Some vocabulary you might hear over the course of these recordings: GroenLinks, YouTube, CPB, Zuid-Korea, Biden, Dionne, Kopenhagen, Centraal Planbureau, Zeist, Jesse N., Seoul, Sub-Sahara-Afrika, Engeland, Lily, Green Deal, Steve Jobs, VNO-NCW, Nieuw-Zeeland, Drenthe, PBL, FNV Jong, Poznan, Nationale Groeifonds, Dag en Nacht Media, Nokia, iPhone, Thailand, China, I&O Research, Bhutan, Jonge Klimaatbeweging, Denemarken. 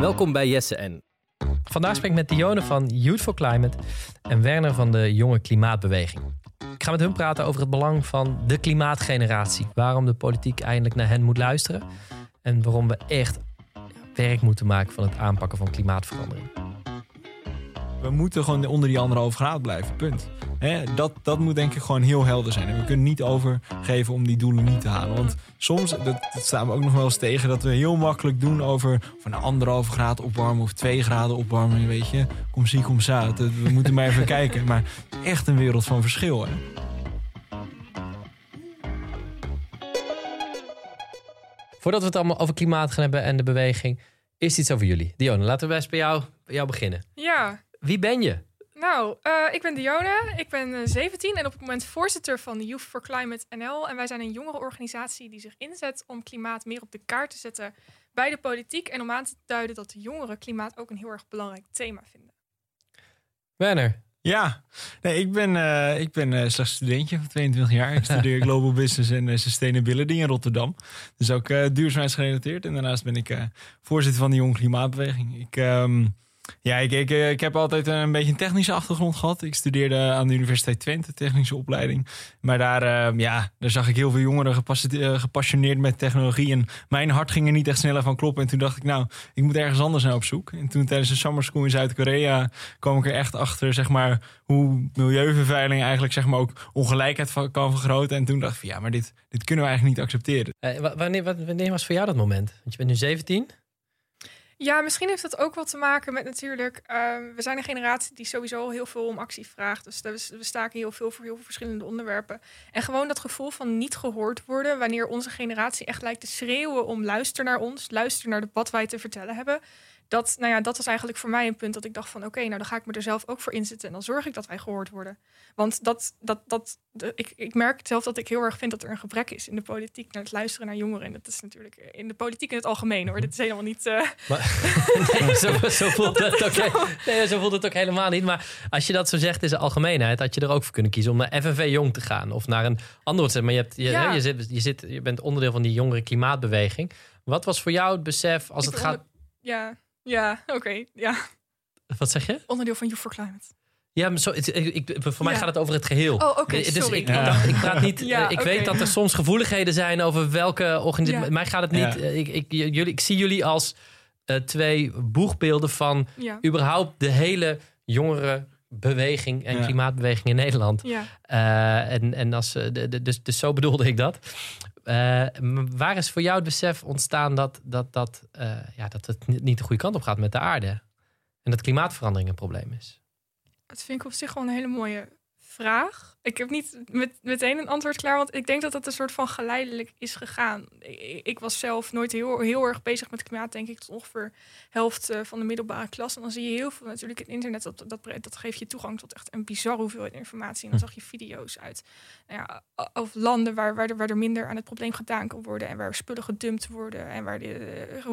Welkom bij Jesse N. Vandaag spreek ik met Dionne van Youth for Climate en Werner van de Jonge Klimaatbeweging. Ik ga met hun praten over het belang van de klimaatgeneratie. Waarom de politiek eindelijk naar hen moet luisteren. En waarom we echt werk moeten maken van het aanpakken van klimaatverandering. We moeten gewoon onder die 1,5 graden blijven, punt. Dat moet denk ik gewoon heel helder zijn. En we kunnen niet overgeven om die doelen niet te halen. Want soms, dat staan we ook nog wel eens tegen, dat we heel makkelijk doen over van 1,5 graden opwarmen of 2 graden opwarmen, weet je. Kom zie, kom zaad. We moeten maar even kijken. Maar echt een wereld van verschil, hè. Voordat we het allemaal over klimaat gaan hebben en de beweging, is iets over jullie. Dionne, laten we best bij jou beginnen. Ja. Wie ben je? Nou, ik ben Dionne. Ik ben 17 en op het moment voorzitter van Youth for Climate NL. En wij zijn een jongerenorganisatie die zich inzet om klimaat meer op de kaart te zetten bij de politiek. En om aan te duiden dat de jongeren klimaat ook een heel erg belangrijk thema vinden. Werner. Ja, nee, ik ben slechts studentje van 22 jaar. Ik studeer Global Business en Sustainability in Rotterdam. Dus ook duurzaamheidsgerelateerd. En daarnaast ben ik voorzitter van de Jonge Klimaatbeweging. Ik heb altijd een beetje een technische achtergrond gehad. Ik studeerde aan de Universiteit Twente, technische opleiding. Maar daar zag ik heel veel jongeren gepassioneerd met technologie. En mijn hart ging er niet echt sneller van kloppen. En toen dacht ik, nou, ik moet ergens anders naar op zoek. En toen tijdens de summer school in Zuid-Korea kwam ik er echt achter, zeg maar, hoe milieuvervuiling eigenlijk, zeg maar, ook ongelijkheid kan vergroten. En toen dacht ik, van, ja, maar dit kunnen we eigenlijk niet accepteren. Wanneer was voor jou dat moment? Want je bent nu 17... Ja, misschien heeft dat ook wel te maken met natuurlijk, we zijn een generatie die sowieso al heel veel om actie vraagt. Dus we staken heel veel voor heel veel verschillende onderwerpen. En gewoon dat gevoel van niet gehoord worden, wanneer onze generatie echt lijkt te schreeuwen om luister naar ons, luister naar wat wij te vertellen hebben. Dat was eigenlijk voor mij een punt dat ik dacht van oké, dan ga ik me er zelf ook voor inzetten en dan zorg ik dat wij gehoord worden. Want ik merk zelf dat ik heel erg vind dat er een gebrek is in de politiek naar het luisteren naar jongeren. En dat is natuurlijk in de politiek in het algemeen hoor. Dit is helemaal niet... Zo voelt het ook helemaal niet. Maar als je dat zo zegt in de algemeenheid, had je er ook voor kunnen kiezen om naar FNV Jong te gaan of naar een ander te. Maar je bent onderdeel van die jongere klimaatbeweging. Wat was voor jou het besef als het gaat... Ja. Wat zeg je? Onderdeel van Youth for Climate. Ja, maar voor mij gaat het over het geheel. Oh, oké, sorry. Dus ik praat niet... weet dat er soms gevoeligheden zijn over welke organisatie... Ja. Mij gaat het niet... Ja. Ik zie jullie als twee boegbeelden van... Ja. Überhaupt de hele jongere beweging en klimaatbeweging in Nederland. Ja. Dus zo bedoelde ik dat. Waar is voor jou het besef ontstaan dat het niet de goede kant op gaat met de aarde? En dat klimaatverandering een probleem is? Dat vind ik op zich wel een hele mooie vraag. Ik heb niet meteen een antwoord klaar, want ik denk dat dat een soort van geleidelijk is gegaan. Ik was zelf nooit heel erg bezig met klimaat, denk ik, tot ongeveer helft van de middelbare klas. En dan zie je heel veel natuurlijk het internet, dat geeft je toegang tot echt een bizarre hoeveelheid informatie. En dan zag je video's uit over landen waar er minder aan het probleem gedaan kan worden en waar spullen gedumpt worden en waar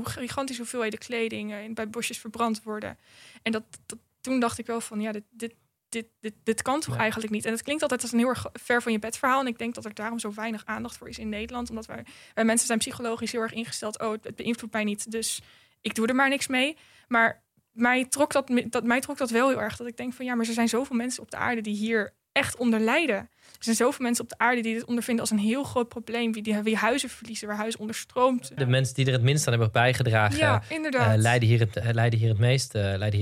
gigantische hoeveelheden kleding bij bosjes verbrand worden. En toen dacht ik wel van dit kan toch eigenlijk niet. En het klinkt altijd als een heel erg ver van je bed verhaal. En ik denk dat er daarom zo weinig aandacht voor is in Nederland. Omdat wij mensen zijn psychologisch heel erg ingesteld. Oh, het beïnvloedt mij niet, dus ik doe er maar niks mee. Maar mij trok dat wel heel erg. Dat ik denk van maar er zijn zoveel mensen op de aarde die hier echt onder lijden. Er zijn zoveel mensen op de aarde die dit ondervinden als een heel groot probleem. Die huizen verliezen, waar huizen onderstroomt. De mensen die er het minst aan hebben bijgedragen... Ja, inderdaad. Lijden hier het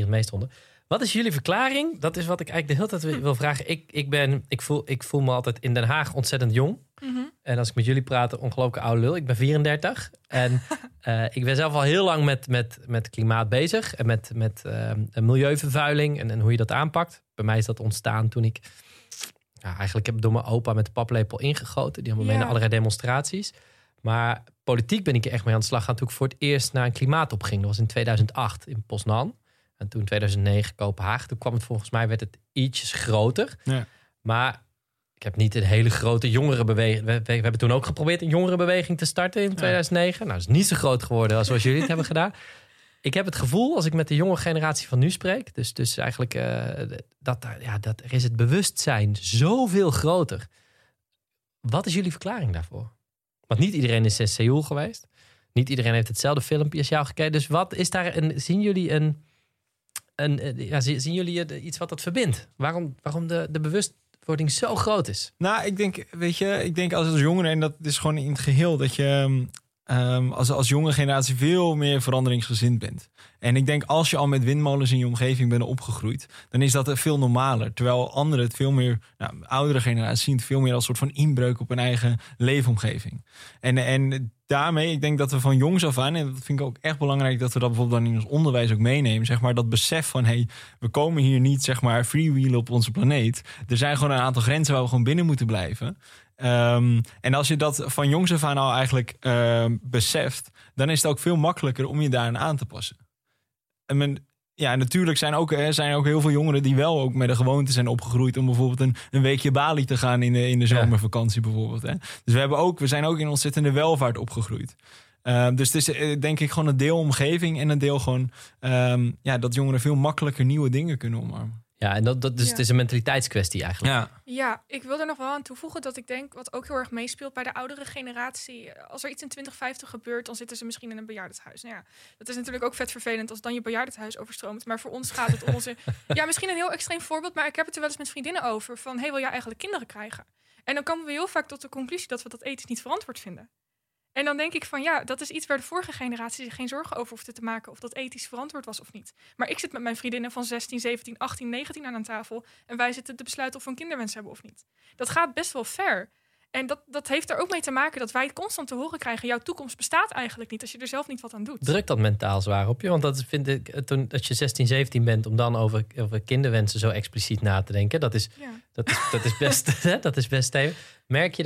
meest onder. Wat is jullie verklaring? Dat is wat ik eigenlijk de hele tijd wil vragen. Ik voel me altijd in Den Haag ontzettend jong. Mm-hmm. En als ik met jullie praat, ongelooflijk oude lul. Ik ben 34. En ik ben zelf al heel lang met klimaat bezig. En met milieuvervuiling en hoe je dat aanpakt. Bij mij is dat ontstaan toen ik... eigenlijk heb ik door mijn opa met de paplepel ingegoten. Die had me mee naar allerlei demonstraties. Maar politiek ben ik er echt mee aan de slag gaan. Toen ik voor het eerst naar een klimaatop ging. Dat was in 2008 in Poznan. En toen 2009 Kopenhagen. Toen kwam het volgens mij, werd het ietsjes groter. Ja. Maar ik heb niet een hele grote jongerenbeweging. We hebben toen ook geprobeerd een jongerenbeweging te starten in 2009. Nou, dat is niet zo groot geworden als zoals jullie het hebben gedaan. Ik heb het gevoel, als ik met de jonge generatie van nu spreek... Dus eigenlijk dat er is het bewustzijn zoveel groter. Wat is jullie verklaring daarvoor? Want niet iedereen is in Seoul geweest. Niet iedereen heeft hetzelfde filmpje als jou gekeken. Dus wat is daar zien jullie iets wat dat verbindt? Waarom de bewustwording zo groot is? Nou, ik denk als jongeren, en dat is gewoon in het geheel, dat je als jonge generatie veel meer veranderingsgezind bent. En ik denk als je al met windmolens in je omgeving bent opgegroeid, dan is dat veel normaler. Terwijl anderen het veel meer, oudere generaties zien het veel meer als een soort van inbreuk op hun eigen leefomgeving. En daarmee, ik denk dat we van jongs af aan, en dat vind ik ook echt belangrijk, dat we dat bijvoorbeeld dan in ons onderwijs ook meenemen. Zeg maar dat besef van, we komen hier niet freewheelen op onze planeet. Er zijn gewoon een aantal grenzen waar we gewoon binnen moeten blijven. En als je dat van jongs af aan al eigenlijk beseft, dan is het ook veel makkelijker om je daarin aan te passen. En natuurlijk zijn ook heel veel jongeren die wel ook met de gewoonte zijn opgegroeid om bijvoorbeeld een weekje Bali te gaan in de zomervakantie bijvoorbeeld. Hè? Dus we zijn ook in ontzettende welvaart opgegroeid. Dus het is denk ik gewoon een deel omgeving en een deel gewoon dat jongeren veel makkelijker nieuwe dingen kunnen omarmen. Ja, en het is een mentaliteitskwestie eigenlijk. Ja, ik wil er nog wel aan toevoegen dat ik denk, wat ook heel erg meespeelt bij de oudere generatie, als er iets in 2050 gebeurt, dan zitten ze misschien in een bejaardentehuis. Nou ja, dat is natuurlijk ook vet vervelend als dan je bejaardentehuis overstroomt. Maar voor ons gaat het om onze... Ja, misschien een heel extreem voorbeeld, maar ik heb het er wel eens met vriendinnen over. Van, wil jij eigenlijk kinderen krijgen? En dan komen we heel vaak tot de conclusie dat we dat ethisch niet verantwoord vinden. En dan denk ik van, dat is iets waar de vorige generatie zich geen zorgen over hoefde te maken of dat ethisch verantwoord was of niet. Maar ik zit met mijn vriendinnen van 16, 17, 18, 19 aan tafel en wij zitten te besluiten of we een kinderwens hebben of niet. Dat gaat best wel ver. En dat heeft er ook mee te maken dat wij constant te horen krijgen, jouw toekomst bestaat eigenlijk niet als je er zelf niet wat aan doet. Druk dat mentaal zwaar op je, want dat vind ik, toen dat je 16, 17 bent, om dan over kinderwensen zo expliciet na te denken, dat is best stevig. Merk je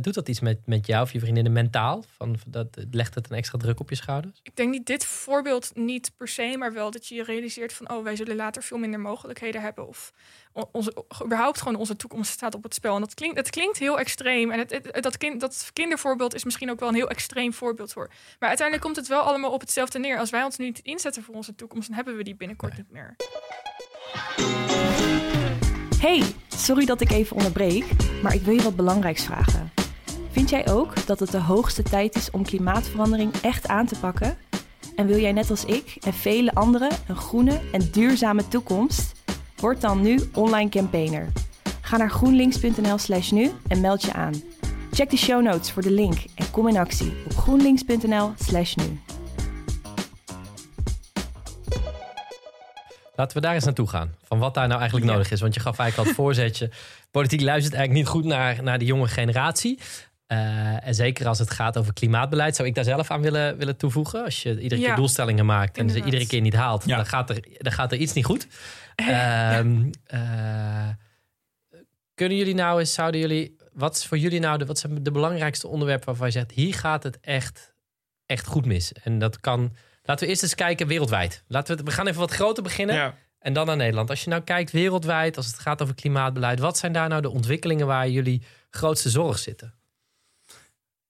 doet dat iets met jou of je vriendinnen mentaal? Legt het een extra druk op je schouders? Ik denk niet dit voorbeeld niet per se, maar wel dat je realiseert van, wij zullen later veel minder mogelijkheden hebben. Of überhaupt gewoon onze toekomst staat op het spel. En dat klinkt heel extreem. En dat kindervoorbeeld is misschien ook wel een heel extreem voorbeeld hoor. Maar uiteindelijk komt het wel allemaal op hetzelfde neer. Als wij ons nu niet inzetten voor onze toekomst, dan hebben we die binnenkort niet meer. Hey, sorry dat ik even onderbreek, maar ik wil je wat belangrijks vragen. Vind jij ook dat het de hoogste tijd is om klimaatverandering echt aan te pakken? En wil jij net als ik en vele anderen een groene en duurzame toekomst? Word dan nu online campaigner. Ga naar groenlinks.nl/nu en meld je aan. Check de show notes voor de link en kom in actie op groenlinks.nl/nu. Laten we daar eens naartoe gaan. Van wat daar nou eigenlijk nodig is. Want je gaf eigenlijk al het voorzetje. Politiek luistert eigenlijk niet goed naar de jonge generatie. En zeker als het gaat over klimaatbeleid, zou ik daar zelf aan willen toevoegen. Als je iedere keer doelstellingen maakt en ze iedere keer niet haalt, dan gaat er iets niet goed. Wat zijn de belangrijkste onderwerpen waarvan je zegt, hier gaat het echt goed mis? En dat kan... Laten we eerst eens kijken wereldwijd. We gaan even wat groter beginnen en dan naar Nederland. Als je nou kijkt wereldwijd, als het gaat over klimaatbeleid, wat zijn daar nou de ontwikkelingen waar jullie grootste zorg zitten?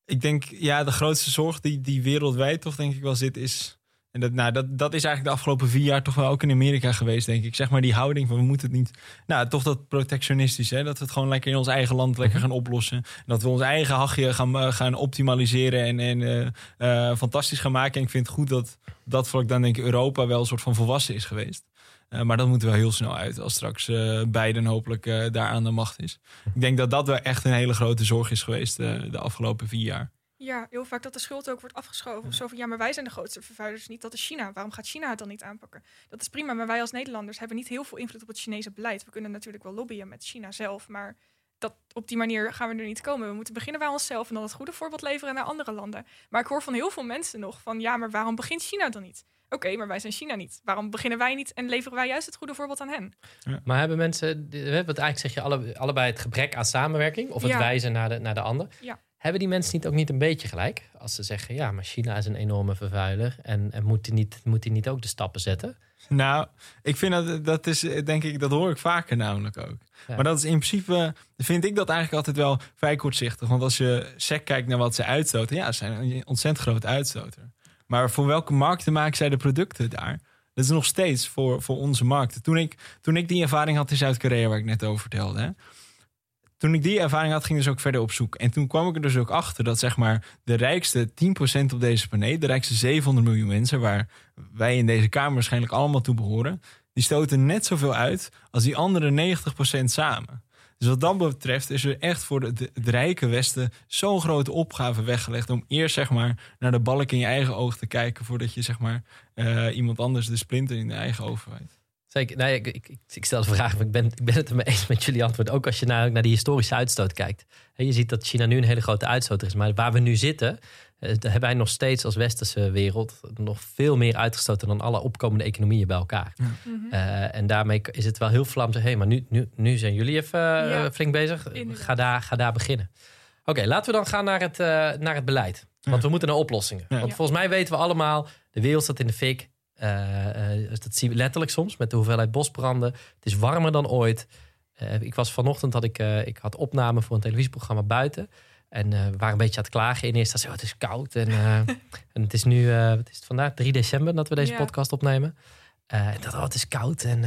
Ik denk, de grootste zorg die wereldwijd toch denk ik wel zit is... En dat is eigenlijk de afgelopen 4 jaar toch wel ook in Amerika geweest, denk ik. Zeg maar die houding van we moeten het niet... toch dat protectionistisch, hè? Dat we het gewoon lekker in ons eigen land lekker gaan oplossen. En dat we ons eigen hachje gaan optimaliseren en fantastisch gaan maken. En ik vind het goed dat dat vlak dan denk ik Europa wel een soort van volwassen is geweest. Maar dat moet wel heel snel uit als straks Biden hopelijk daar aan de macht is. Ik denk dat dat wel echt een hele grote zorg is geweest de afgelopen 4 jaar. Ja, heel vaak dat de schuld ook wordt afgeschoven. Of zo van, maar wij zijn de grootste vervuilers niet. Dat is China. Waarom gaat China het dan niet aanpakken? Dat is prima, maar wij als Nederlanders hebben niet heel veel invloed op het Chinese beleid. We kunnen natuurlijk wel lobbyen met China zelf, maar op die manier gaan we er niet komen. We moeten beginnen bij onszelf en dan het goede voorbeeld leveren naar andere landen. Maar ik hoor van heel veel mensen nog van, maar waarom begint China dan niet? Oké, maar wij zijn China niet. Waarom beginnen wij niet en leveren wij juist het goede voorbeeld aan hen? Ja. Maar hebben mensen, wat eigenlijk zeg je allebei het gebrek aan samenwerking of het wijzen naar de ander? Ja. Hebben die mensen niet een beetje gelijk? Als ze zeggen, maar China is een enorme vervuiler en moet die niet ook de stappen zetten? Nou, ik vind dat is, denk ik, dat hoor ik vaker namelijk ook. Ja. Maar dat is in principe, vind ik dat eigenlijk altijd wel vrij kortzichtig. Want als je kijkt naar wat ze uitstoten, ze zijn een ontzettend groot uitstoter. Maar voor welke markten maken zij de producten daar? Dat is nog steeds voor onze markten. Toen ik die ervaring had in Zuid-Korea, waar ik net over vertelde, toen ik die ervaring had, ging ik dus ook verder op zoek. En toen kwam ik er dus ook achter dat zeg maar de rijkste 10% op deze planeet, de rijkste 700 miljoen mensen, waar wij in deze kamer waarschijnlijk allemaal toe behoren, die stoten net zoveel uit als die andere 90% samen. Dus wat dat betreft is er echt voor het rijke Westen zo'n grote opgave weggelegd om eerst zeg maar naar de balk in je eigen oog te kijken voordat je zeg maar iemand anders de splinter in de eigen oog verwijt. Zeker. Nou ja, ik stel de vraag, maar ik ben het ermee eens met jullie antwoord. Ook als je naar die historische uitstoot kijkt. En je ziet dat China nu een hele grote uitstoter is. Maar waar we nu zitten, hebben wij nog steeds als westerse wereld nog veel meer uitgestoten dan alle opkomende economieën bij elkaar. Ja. Mm-hmm. En daarmee is het wel heel vlam te zeggen, hey, maar nu zijn jullie even flink bezig. Ga daar beginnen. Oké, laten we dan gaan naar het beleid. Want we moeten naar oplossingen. Ja. Want volgens mij weten we allemaal, de wereld staat in de fik. Dat zien we letterlijk soms met de hoeveelheid bosbranden. Het is warmer dan ooit. Ik had opname voor een televisieprogramma buiten. En we waren een beetje aan het klagen. In eerste instantie, het is koud. En het is nu vandaag 3 december dat we deze podcast opnemen. En dat het is koud. En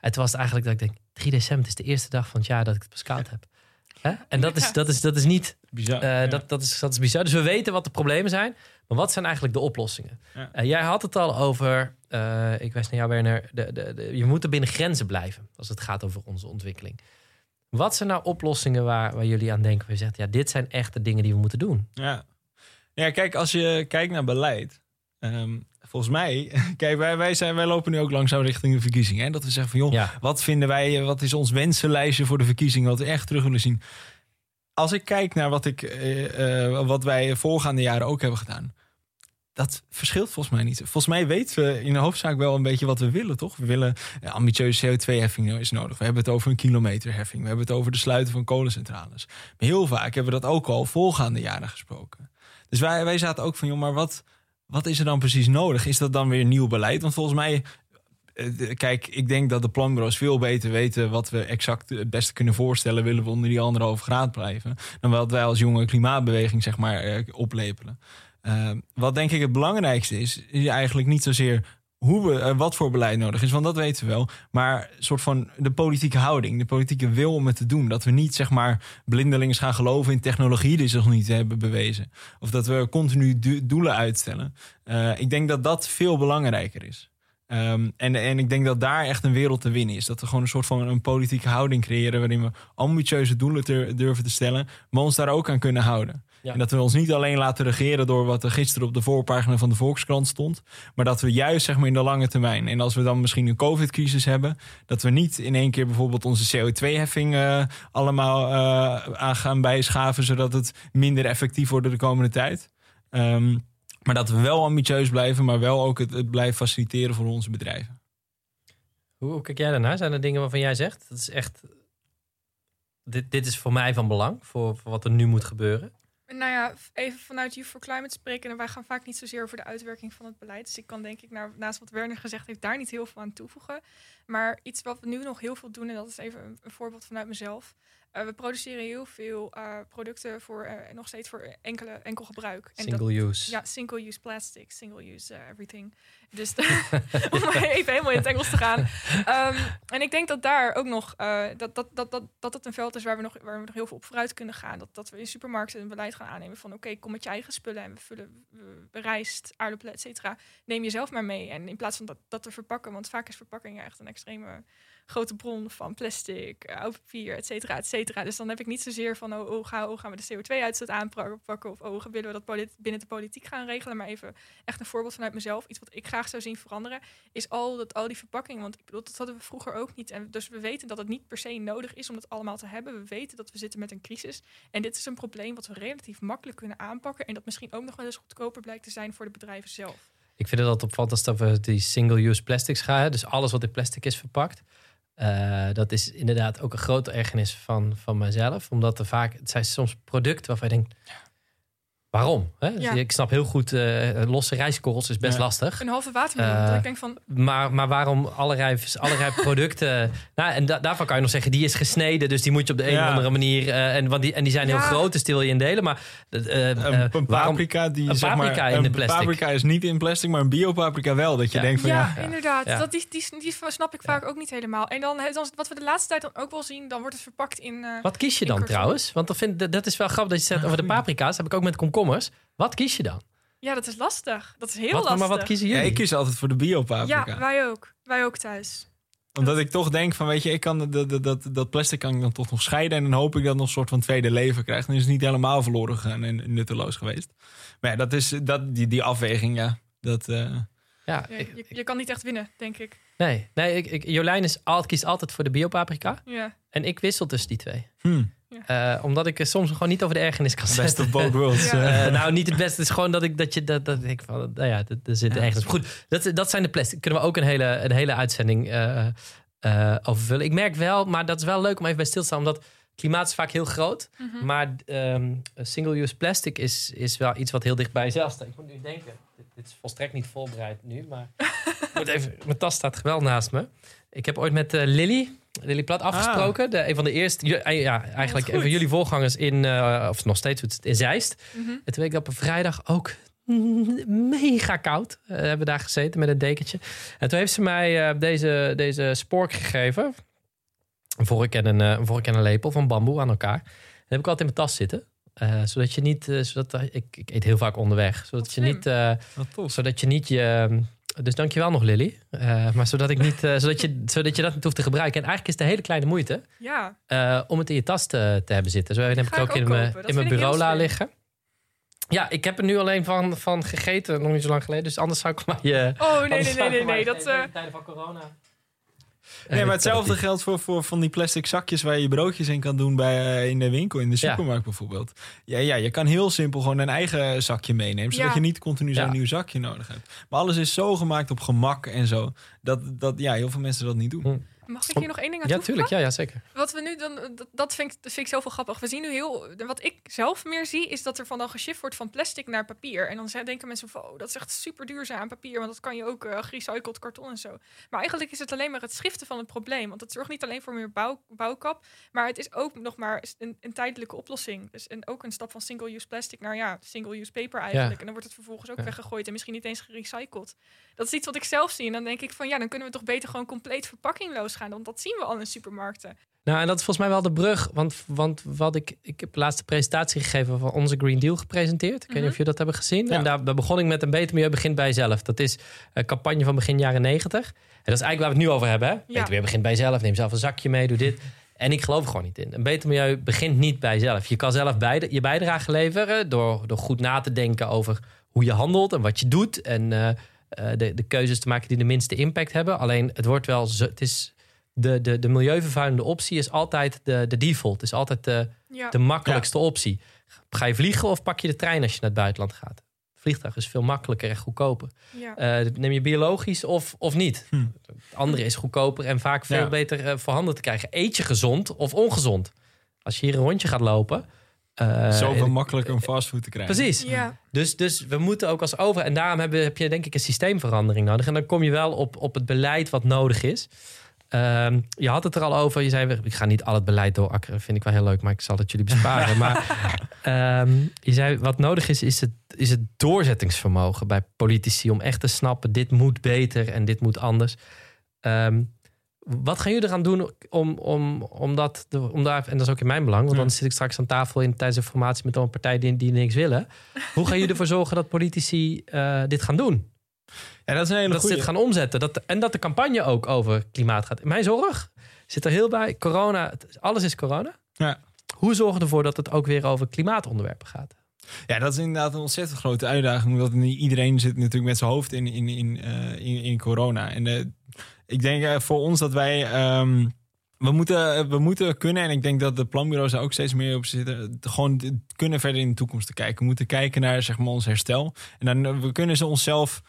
toen was het eigenlijk dat ik denk, 3 december is de eerste dag van het jaar dat ik het pas koud heb. Huh? En dat is niet bizar. Dat is bizar. Dus we weten wat de problemen zijn. Maar wat zijn eigenlijk de oplossingen? Ja. Jij had het al over, ik wijs naar jou Werner, je moet er binnen grenzen blijven als het gaat over onze ontwikkeling. Wat zijn nou oplossingen waar jullie aan denken? Waar je zegt, ja, dit zijn echt de dingen die we moeten doen. Ja kijk, als je kijkt naar beleid. Volgens mij, kijk, wij lopen nu ook langzaam richting de verkiezingen. Hè? Dat we zeggen van, joh, wat vinden wij, wat is ons wensenlijstje voor de verkiezingen, wat we echt terug willen zien. Als ik kijk naar wat wij voorgaande jaren ook hebben gedaan, dat verschilt volgens mij niet. Volgens mij weten we in de hoofdzaak wel een beetje wat we willen, toch? We willen ambitieuze CO2-heffing is nodig. We hebben het over een kilometerheffing. We hebben het over de sluiten van kolencentrales. Maar heel vaak hebben we dat ook al voorgaande jaren gesproken. Dus wij zaten ook van, joh, maar wat is er dan precies nodig? Is dat dan weer nieuw beleid? Want volgens mij, kijk, ik denk dat de planbureaus veel beter weten wat we exact het beste kunnen voorstellen. Willen we onder die 1,5 graden blijven? Dan wat wij als jonge klimaatbeweging, zeg maar, oplepelen. Wat denk ik het belangrijkste is eigenlijk niet zozeer wat voor beleid nodig is, want dat weten we wel. Maar een soort van de politieke houding, de politieke wil om het te doen. Dat we niet, zeg maar, blindelings gaan geloven in technologie die ze nog niet hebben bewezen. Of dat we continu doelen uitstellen. Ik denk dat dat veel belangrijker is. En ik denk dat daar echt een wereld te winnen is. Dat we gewoon een soort van een politieke houding creëren waarin we ambitieuze doelen durven te stellen, maar ons daar ook aan kunnen houden. Ja. En dat we ons niet alleen laten regeren door wat er gisteren op de voorpagina van de Volkskrant stond, maar dat we juist, zeg maar, in de lange termijn, en als we dan misschien een COVID-crisis hebben, dat we niet in één keer bijvoorbeeld onze CO2-heffing allemaal aan gaan bijschaven, zodat het minder effectief wordt de komende tijd. Maar dat we wel ambitieus blijven, maar wel ook het blijven faciliteren voor onze bedrijven. Hoe kijk jij daarnaar? Zijn er dingen waarvan jij zegt, dat is echt, dit is voor mij van belang, voor wat er nu moet gebeuren? Nou ja, even vanuit Youth for Climate spreken. En wij gaan vaak niet zozeer over de uitwerking van het beleid. Dus ik kan denk ik, naast wat Werner gezegd heeft, daar niet heel veel aan toevoegen. Maar iets wat we nu nog heel veel doen, en dat is even een voorbeeld vanuit mezelf. We produceren heel veel producten voor nog steeds voor enkel gebruik. En single use. Ja, single use plastic, single use everything. Dus om even helemaal in het Engels te gaan. En ik denk dat daar ook nog dat een veld is waar we nog heel veel op vooruit kunnen gaan. Dat we in supermarkten een beleid gaan aannemen van oké, kom met je eigen spullen en we vullen rijst, aardappelen, et cetera. Neem jezelf maar mee. En in plaats van dat te verpakken, want vaak is verpakking echt een extreme grote bron van plastic, oud papier, et cetera, et cetera. Dus dan heb ik niet zozeer van, gaan we de CO2-uitstoot aanpakken, of willen we dat binnen de politiek gaan regelen. Maar even echt een voorbeeld vanuit mezelf. Iets wat ik graag zou zien veranderen, is al die verpakking. Want ik bedoel, dat hadden we vroeger ook niet. En dus we weten dat het niet per se nodig is om het allemaal te hebben. We weten dat we zitten met een crisis. En dit is een probleem wat we relatief makkelijk kunnen aanpakken. En dat misschien ook nog wel eens goedkoper blijkt te zijn voor de bedrijven zelf. Ik vind het altijd opvallend als dat we die single-use plastics gaan. Dus alles wat in plastic is verpakt. Dat is inderdaad ook een grote ergernis van mijzelf. Omdat er vaak, het zijn soms producten waarvan je denkt, waarom? Hè? Ja. Ik snap heel goed, losse rijstkorrels is best lastig. Een halve watermeloen. Dat ik denk van... maar waarom allerlei producten... Nou, en daarvan kan je nog zeggen, die is gesneden. Dus die moet je op de een of andere manier... en die zijn heel groot, dus die wil je in delen. Maar een paprika die zeg maar, in de plastic. Een paprika is niet in plastic, maar een biopaprika wel. Dat je denkt van... Ja, inderdaad. Ja. Die snap ik vaak ook niet helemaal. En dan wat we de laatste tijd dan ook wel zien... dan wordt het verpakt in... wat kies je dan trouwens? Want dat is wel grappig dat je zegt over de paprika's. Heb ik ook met komkommers. Wat kies je dan? Ja, dat is lastig. Dat is heel lastig. Maar wat kiezen jullie? Ja, ik kies altijd voor de biopaprika. Ja, wij ook thuis. Omdat ik toch denk van, weet je, ik kan dat plastic kan ik dan toch nog scheiden. En dan hoop ik dat het nog een soort van tweede leven krijgt. Dan is het niet helemaal verloren gegaan en nutteloos geweest. Maar ja, dat is die afweging, ja. Je kan niet echt winnen, denk ik. Nee, Jolijn kiest altijd voor de biopaprika. Ja. En ik wissel tussen die twee. Omdat ik soms gewoon niet over de ergernis kan zetten. Best of both worlds. Nou, niet het beste. Het is gewoon dat er zit ergens. Goed, dat zijn de plastic. Kunnen we ook een hele uitzending over vullen. Ik merk wel, maar dat is wel leuk om even bij stil te staan. Omdat klimaat is vaak heel groot. Mm-hmm. Maar single-use plastic is wel iets wat heel dichtbij zelf staat. Ik moet nu denken, dit is volstrekt niet voorbereid nu. Maar ik moet even, mijn tas staat wel naast me. Ik heb ooit met Lily Plat afgesproken. Een van de eerste... eigenlijk een van jullie voorgangers in... of nog steeds in Zeist. Mm-hmm. En toen weet ik dat op een vrijdag ook mega koud. Hebben we daar gezeten met een dekentje. En toen heeft ze mij deze spork gegeven. Een vork en een lepel van bamboe aan elkaar. Dat heb ik altijd in mijn tas zitten. Zodat je niet... ik eet heel vaak onderweg. Dus dankjewel nog, Lily. Maar zodat ik niet, zodat je dat niet hoeft te gebruiken. En eigenlijk is het een hele kleine moeite om het in je tas te hebben zitten. Zo heb ik het ook in mijn bureau liggen. Ja, ik heb er nu alleen van gegeten, nog niet zo lang geleden. Dus anders zou ik maar je... Nee. Tijden van corona. Nee, maar hetzelfde geldt voor van die plastic zakjes waar je broodjes in kan doen in de winkel, in de supermarkt bijvoorbeeld. Ja, je kan heel simpel gewoon een eigen zakje meenemen, zodat je niet continu zo'n nieuw zakje nodig hebt. Maar alles is zo gemaakt op gemak en zo, dat heel veel mensen dat niet doen. Mag ik hier nog één ding aan toevoegen? Ja, tuurlijk. Ja, zeker. Wat we nu dan, dat vind ik zelf wel grappig. We zien nu wat ik zelf meer zie, is dat er van dan geshift wordt van plastic naar papier. En dan denken mensen van, dat is echt super duurzaam papier, want dat kan je ook gerecycled karton en zo. Maar eigenlijk is het alleen maar het schiften van het probleem. Want het zorgt niet alleen voor meer bouwkap, maar het is ook nog maar een tijdelijke oplossing. Dus ook een stap van single-use plastic naar single-use paper eigenlijk. En dan wordt het vervolgens ook weggegooid en misschien niet eens gerecycled. Dat is iets wat ik zelf zie. En dan denk ik van, dan kunnen we toch beter gewoon compleet verpakkingloos gaan, want dat zien we al in supermarkten. Nou, en dat is volgens mij wel de brug. Want wat ik heb de laatste presentatie gegeven van onze Green Deal gepresenteerd. Ik weet niet of jullie dat hebben gezien. Ja. En daar begon ik met een beter milieu begint bij jezelf. Dat is een campagne van begin jaren 90. En dat is eigenlijk waar we het nu over hebben. Hè? Ja. Beter milieu begint bij jezelf. Neem zelf een zakje mee, doe dit. En ik geloof er gewoon niet in. Een beter milieu begint niet bij jezelf. Je kan zelf je bijdrage leveren door goed na te denken over hoe je handelt en wat je doet. En de keuzes te maken die de minste impact hebben. Alleen het wordt wel... Het is... De milieuvervuilende optie is altijd de default. Is altijd de makkelijkste optie. Ga je vliegen of pak je de trein als je naar het buitenland gaat? Het vliegtuig is veel makkelijker en goedkoper. Ja. Neem je biologisch of niet? Het andere is goedkoper en vaak veel beter voorhanden te krijgen. Eet je gezond of ongezond? Als je hier een rondje gaat lopen... Zoveel makkelijker om fastfood te krijgen. Precies. Ja. Dus we moeten ook als overheid... En daarom heb je denk ik een systeemverandering nodig. En dan kom je wel op het beleid wat nodig is... Je had het er al over. Je zei, ik ga niet al het beleid doorakkeren. Vind ik wel heel leuk, maar ik zal het jullie besparen. Maar je zei, wat nodig is het doorzettingsvermogen bij politici... om echt te snappen, dit moet beter en dit moet anders. Wat gaan jullie eraan doen om dat, en dat is ook in mijn belang... want dan zit ik straks aan tafel tijdens een formatie met een partij die niks willen. Hoe gaan jullie ervoor zorgen dat politici dit gaan doen? Ja, dat is een hele goeie. Ze dit gaan omzetten. En dat de campagne ook over klimaat gaat. Mijn zorg zit er heel bij. Corona, alles is corona. Ja. Hoe zorgen we ervoor dat het ook weer over klimaatonderwerpen gaat? Ja, dat is inderdaad een ontzettend grote uitdaging. Omdat niet iedereen zit natuurlijk met zijn hoofd in corona. En ik denk voor ons dat wij... We moeten kunnen, en ik denk dat de planbureaus daar ook steeds meer op zitten... gewoon kunnen verder in de toekomst te kijken. We moeten kijken naar zeg maar, ons herstel. En dan kunnen ze onszelf...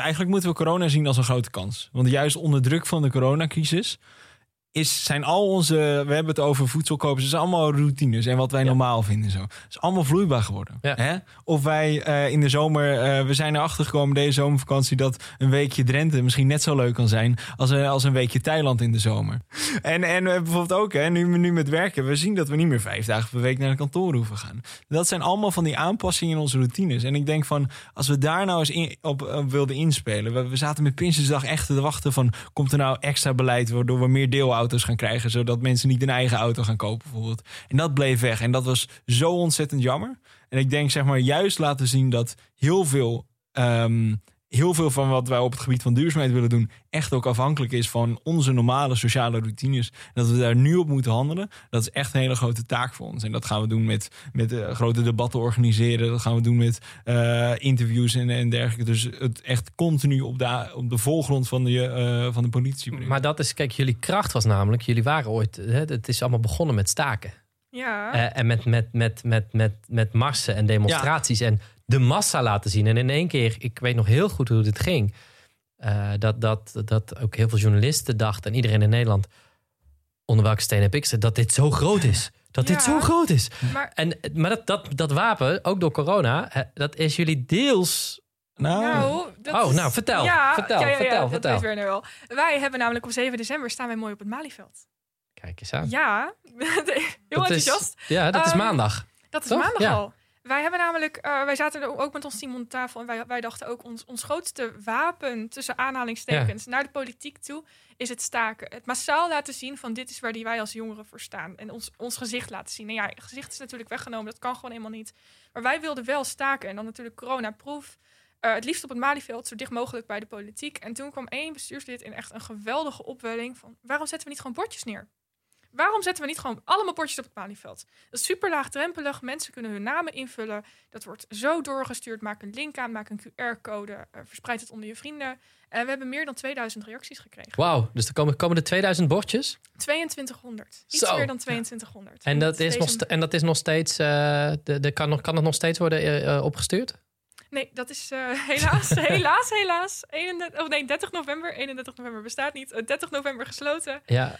Eigenlijk moeten we corona zien als een grote kans. Want juist onder druk van de coronacrisis... zijn al onze... We hebben het over voedselkopen. Het zijn allemaal routines en wat wij normaal vinden. Zo. Het is allemaal vloeibaar geworden. Ja. Hè? Of wij in de zomer... we zijn erachter gekomen deze zomervakantie... dat een weekje Drenthe misschien net zo leuk kan zijn... als een weekje Thailand in de zomer. En bijvoorbeeld ook, hè, nu met werken... we zien dat we niet meer 5 dagen per week naar de kantoor hoeven gaan. Dat zijn allemaal van die aanpassingen in onze routines. En ik denk van, als we daar nou eens op wilden inspelen... We zaten met Prinsjesdag echt te wachten van... komt er nou extra beleid waardoor we meer deelauto's gaan krijgen... zodat mensen niet hun eigen auto gaan kopen bijvoorbeeld. En dat bleef weg. En dat was zo ontzettend jammer. En ik denk, zeg maar, juist laten zien dat heel veel van wat wij op het gebied van duurzaamheid willen doen... echt ook afhankelijk is van onze normale sociale routines. En dat we daar nu op moeten handelen, dat is echt een hele grote taak voor ons. En dat gaan we doen met grote debatten organiseren. Dat gaan we doen met interviews en dergelijke. Dus het echt continu op de voorgrond van de politie. Maar dat is, kijk, jullie kracht was namelijk... jullie waren ooit, hè, het is allemaal begonnen met staken. Ja. En met marsen en demonstraties en... de massa laten zien. En in één keer, ik weet nog heel goed hoe dit ging... dat ook heel veel journalisten dachten... en iedereen in Nederland... onder welke steen heb ik ze... dat dit zo groot is. Dat dit zo groot is. Maar dat wapen, ook door corona... dat is jullie deels... vertel. Vertel. Dat weet Werner wel. Wij hebben namelijk op 7 december... staan wij mooi op het Malieveld. Kijk eens aan. Ja, heel enthousiast. Dat is maandag. Dat is maandag al. Wij hebben namelijk, wij zaten ook met ons team om tafel... en wij dachten ook, ons grootste wapen, tussen aanhalingstekens... naar de politiek toe, is het staken. Het massaal laten zien van dit is waar die wij als jongeren voor staan. En ons gezicht laten zien. En ja, gezicht is natuurlijk weggenomen, dat kan gewoon helemaal niet. Maar wij wilden wel staken. En dan natuurlijk coronaproof. Het liefst op het Malieveld, zo dicht mogelijk bij de politiek. En toen kwam 1 bestuurslid in echt een geweldige opwelling... van waarom zetten we niet gewoon bordjes neer? Waarom zetten we niet gewoon allemaal bordjes op het Malieveld? Dat is super laagdrempelig. Mensen kunnen hun namen invullen. Dat wordt zo doorgestuurd. Maak een link aan, maak een QR-code. Verspreid het onder je vrienden. We hebben meer dan 2000 reacties gekregen. Wauw, dus er komen er 2000 bordjes? 2200. Iets meer dan 2200. En dat is nog steeds... kan dat nog steeds worden opgestuurd? Nee, dat is helaas. 30 november. 31 november bestaat niet. 30 november gesloten. Ja.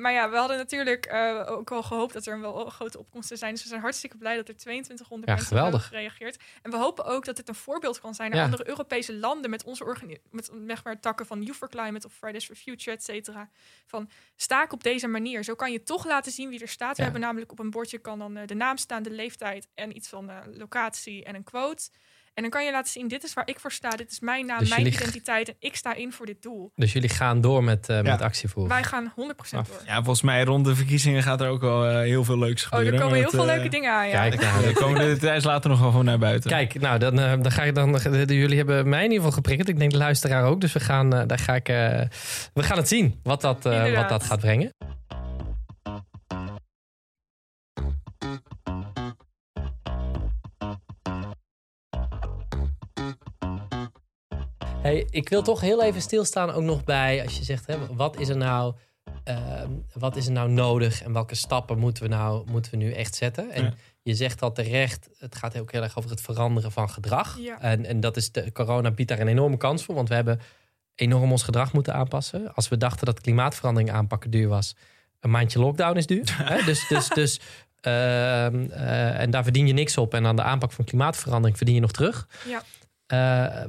Maar ja, we hadden natuurlijk ook al gehoopt dat er wel grote opkomsten zijn. Dus we zijn hartstikke blij dat er 2200 mensen hebben gereageerd. En we hopen ook dat dit een voorbeeld kan zijn naar andere Europese landen met onze met takken van Youth for Climate of Fridays for Future, et cetera. Van staak op deze manier. Zo kan je toch laten zien wie er staat. We hebben namelijk op een bordje kan dan de naam staan, de leeftijd en iets van locatie en een quote. En dan kan je laten zien, dit is waar ik voor sta. Dit is mijn naam, dus mijn identiteit. En ik sta in voor dit doel. Dus jullie gaan door met actievoeren? Wij gaan 100% door. Ja, volgens mij rond de verkiezingen gaat er ook wel heel veel leuks gebeuren. Er komen heel veel leuke dingen aan, ja. Kijk, nou, de tijd later nog wel gewoon naar buiten. Kijk, nou, dan ga ik dan... Jullie hebben mij in ieder geval geprikkeld. Ik denk de luisteraar ook. Dus we gaan het zien wat dat gaat brengen. Hey, ik wil toch heel even stilstaan ook nog bij... als je zegt, hè, wat is er nou nodig... en welke stappen moeten we nu echt zetten? En je zegt al terecht... het gaat ook heel erg over het veranderen van gedrag. Ja. En dat is corona biedt daar een enorme kans voor... want we hebben enorm ons gedrag moeten aanpassen. Als we dachten dat klimaatverandering aanpakken duur was... een maandje lockdown is duur. Hè? Dus en daar verdien je niks op. En aan de aanpak van klimaatverandering verdien je nog terug... Ja.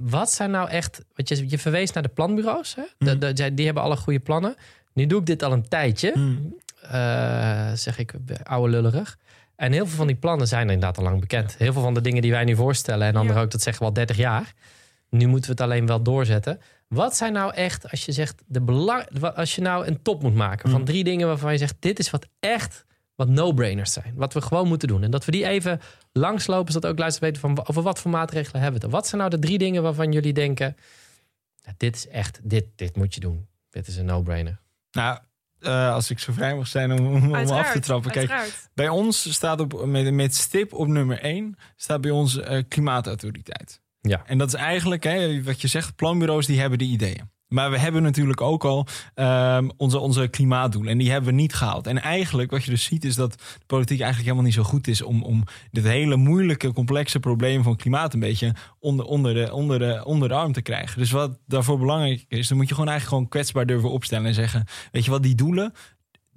Wat zijn nou echt... Want je verwees naar de planbureaus. Hè? Die hebben alle goede plannen. Nu doe ik dit al een tijdje. Zeg ik, ouwe lullerig. En heel veel van die plannen zijn inderdaad al lang bekend. Heel veel van de dingen die wij nu voorstellen... en anderen ook, dat zeggen we al 30 jaar. Nu moeten we het alleen wel doorzetten. Wat zijn nou echt, als je zegt... als je nou een top moet maken... van 3 dingen waarvan je zegt... dit is wat no-brainers zijn. Wat we gewoon moeten doen. En dat we die even langslopen... zodat ook luisteren weten van over wat voor maatregelen hebben we het. Wat zijn nou de 3 dingen waarvan jullie denken... nou, dit is echt, dit moet je doen. Dit is een no-brainer. Nou, als ik zo vrij mag zijn om af te trappen. Kijk, bij ons staat met stip op nummer 1... staat bij ons klimaatautoriteit. Ja. En dat is eigenlijk, hè, wat je zegt... planbureaus die hebben de ideeën. Maar we hebben natuurlijk ook al onze klimaatdoelen. En die hebben we niet gehaald. En eigenlijk wat je dus ziet is dat de politiek eigenlijk helemaal niet zo goed is om dit hele moeilijke, complexe probleem van klimaat een beetje onder de arm te krijgen. Dus wat daarvoor belangrijk is, dan moet je eigenlijk gewoon kwetsbaar durven opstellen en zeggen, weet je wat, die doelen,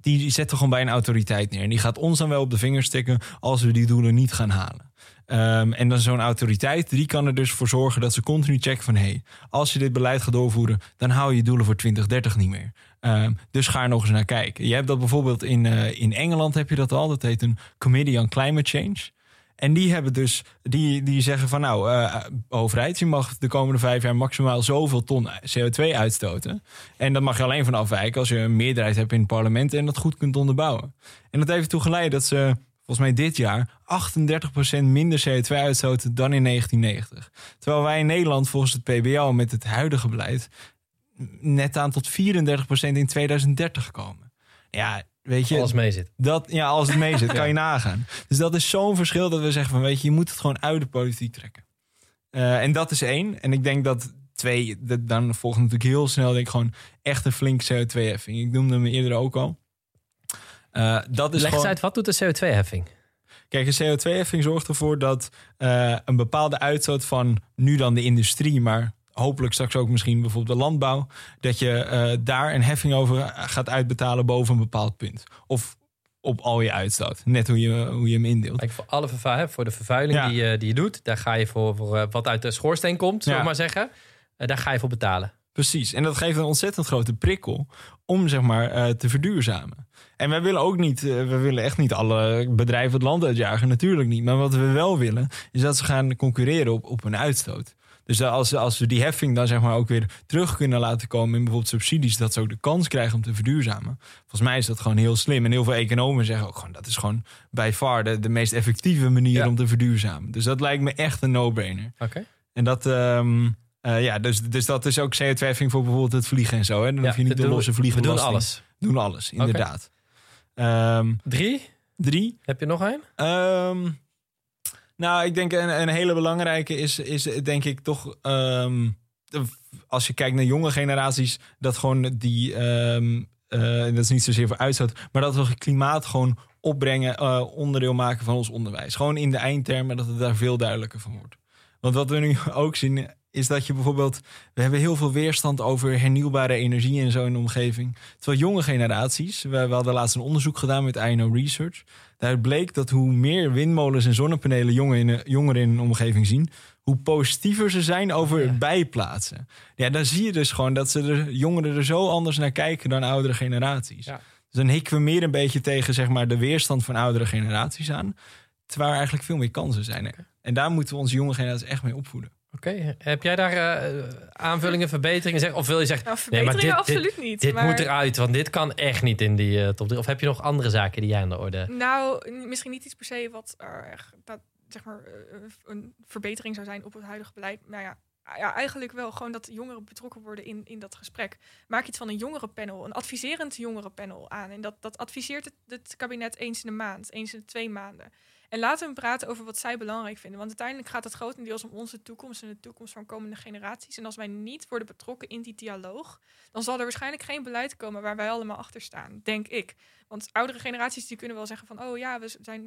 die zetten gewoon bij een autoriteit neer. En die gaat ons dan wel op de vingers tikken als we die doelen niet gaan halen. En dan zo'n autoriteit, die kan er dus voor zorgen dat ze continu checken van, hey, als je dit beleid gaat doorvoeren, dan hou je doelen voor 2030 niet meer. Dus ga er nog eens naar kijken. Je hebt dat bijvoorbeeld in Engeland heb je dat al. Dat heet een Committee on Climate Change. En die hebben dus, die zeggen van overheid, je mag de komende 5 jaar maximaal zoveel ton CO2 uitstoten. En dat mag je alleen van afwijken als je een meerderheid hebt in het parlement en dat goed kunt onderbouwen. En dat heeft ertoe geleid dat ze volgens mij dit jaar 38% minder CO2 uitstoten dan in 1990. Terwijl wij in Nederland volgens het PBL met het huidige beleid net aan tot 34% in 2030 komen. Ja, weet je, als het mee zit. Als het mee zit, kan je nagaan. Dus dat is zo'n verschil dat we zeggen van, weet je, je moet het gewoon uit de politiek trekken. En dat is 1. En ik denk dat 2, dan volgt natuurlijk heel snel denk ik gewoon echt een flink CO2-heffing. Ik noemde hem eerder ook al. Dat is leg eens uit, wat doet de CO2-heffing? Kijk, een CO2-heffing zorgt ervoor dat een bepaalde uitstoot van nu dan de industrie, maar hopelijk straks ook misschien bijvoorbeeld de landbouw, dat je daar een heffing over gaat uitbetalen boven een bepaald punt. Of op al je uitstoot, net hoe je hem indeelt. Kijk, voor alle voor de vervuiling die je doet, daar ga je voor wat uit de schoorsteen komt, zullen we maar zeggen, daar ga je voor betalen. Precies, en dat geeft een ontzettend grote prikkel om zeg maar te verduurzamen. En wij willen ook niet, we willen echt niet alle bedrijven het land uitjagen, natuurlijk niet. Maar wat we wel willen, is dat ze gaan concurreren op hun uitstoot. Dus als we die heffing dan zeg maar ook weer terug kunnen laten komen in bijvoorbeeld subsidies, dat ze ook de kans krijgen om te verduurzamen. Volgens mij is dat gewoon heel slim. En heel veel economen zeggen ook gewoon, dat is gewoon by far de meest effectieve manier om te verduurzamen. Dus dat lijkt me echt een no-brainer. Okay. En dat dus dat is ook CO2-heffing voor bijvoorbeeld het vliegen en zo. Hè? Dan hoef je niet de losse vliegenbelasting. We doen alles. Inderdaad. Okay. 3. Heb je nog een? Ik denk een hele belangrijke is denk ik toch, als je kijkt naar jonge generaties, dat gewoon dat is niet zozeer voor uitstoot, maar dat we het klimaat gewoon opbrengen, onderdeel maken van ons onderwijs. Gewoon in de eindtermen, dat het daar veel duidelijker van wordt. Want wat we nu ook zien is dat je bijvoorbeeld, we hebben heel veel weerstand over hernieuwbare energie en zo in de omgeving. Terwijl jonge generaties, we hadden laatst een onderzoek gedaan met I&O Research. Daaruit bleek dat hoe meer windmolens en zonnepanelen jongeren in een omgeving zien, hoe positiever ze zijn over het bijplaatsen. Ja, dan zie je dus gewoon dat jongeren er zo anders naar kijken dan oudere generaties. Ja. Dus dan hikken we meer een beetje tegen zeg maar de weerstand van oudere generaties aan, terwijl er eigenlijk veel meer kansen zijn. Hè? En daar moeten we onze jonge generaties echt mee opvoeden. Oké, heb jij daar aanvullingen, verbeteringen? Of wil je zeggen, absoluut niet. Dit moet eruit, want dit kan echt niet in die top 3. Of heb je nog andere zaken die jij aan de orde? Nou, misschien niet iets per se wat een verbetering zou zijn op het huidige beleid. Nou ja, eigenlijk wel gewoon dat jongeren betrokken worden in dat gesprek. Maak iets van een jongerenpanel, een adviserend jongerenpanel aan. En dat adviseert het kabinet eens in de maand, eens in de 2 maanden. En laten we praten over wat zij belangrijk vinden. Want uiteindelijk gaat het grotendeels om onze toekomst en de toekomst van komende generaties. En als wij niet worden betrokken in die dialoog, dan zal er waarschijnlijk geen beleid komen waar wij allemaal achter staan, denk ik. Want oudere generaties die kunnen wel zeggen van, oh ja,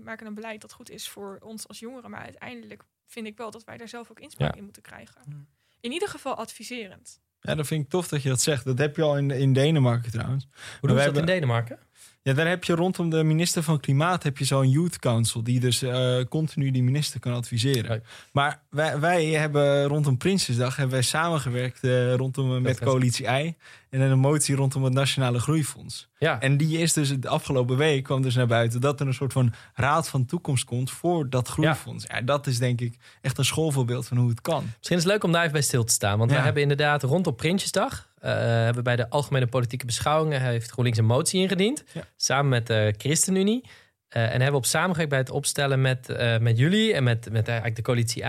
maken een beleid dat goed is voor ons als jongeren. Maar uiteindelijk vind ik wel dat wij daar zelf ook inspraak in moeten krijgen. In ieder geval adviserend. Ja, dat vind ik tof dat je dat zegt. Dat heb je al in Denemarken trouwens. Hoe doen ze dat in Denemarken? Ja, daar heb je rondom de minister van Klimaat heb je zo'n youth council die dus continu die minister kan adviseren. Right. Maar wij hebben rondom Prinsjesdag samengewerkt rondom met coalitie I en een motie rondom het Nationale Groeifonds. Ja. En die is dus de afgelopen week kwam dus naar buiten dat er een soort van raad van toekomst komt voor dat groeifonds. Ja. Ja, dat is denk ik echt een schoolvoorbeeld van hoe het kan. Misschien is het leuk om daar even bij stil te staan. Want we hebben inderdaad rondom Prinsjesdag hebben bij de Algemene Politieke Beschouwingen heeft GroenLinks een motie ingediend. Ja. Samen met de ChristenUnie. En hebben op samengewerkt bij het opstellen met jullie en met eigenlijk de coalitie I.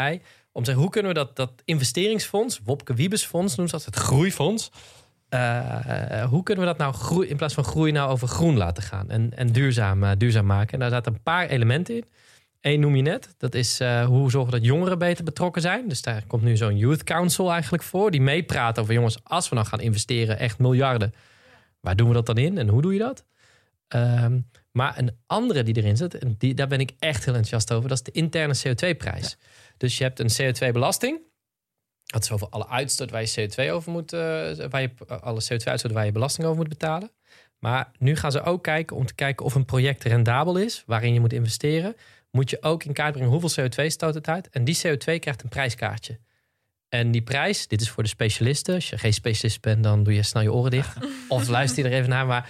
Om te zeggen, hoe kunnen we dat investeringsfonds, Wopke-Wiebesfonds noemen ze dat, het groeifonds. Hoe kunnen we dat nou in plaats van groei nou over groen laten gaan en duurzaam maken? En daar zaten een paar elementen in. Eén noem je net. Dat is hoe zorgen dat jongeren beter betrokken zijn. Dus daar komt nu zo'n Youth Council eigenlijk voor. Die meepraat over jongens, als we nou gaan investeren, echt miljarden. Waar doen we dat dan in en hoe doe je dat? Maar een andere die erin zit, en daar ben ik echt heel enthousiast over. Dat is de interne CO2-prijs. Ja. Dus je hebt een CO2-belasting. Dat is over alle uitstoot waar je CO2 over moet, alle CO2-uitstoot waar je belasting over moet betalen. Maar nu gaan ze ook kijken om te kijken of een project rendabel is, waarin je moet investeren. Moet je ook in kaart brengen hoeveel CO2 stoot het uit. En die CO2 krijgt een prijskaartje. En die prijs, dit is voor de specialisten. Als je geen specialist bent, dan doe je snel je oren dicht. Of luister je er even naar. Maar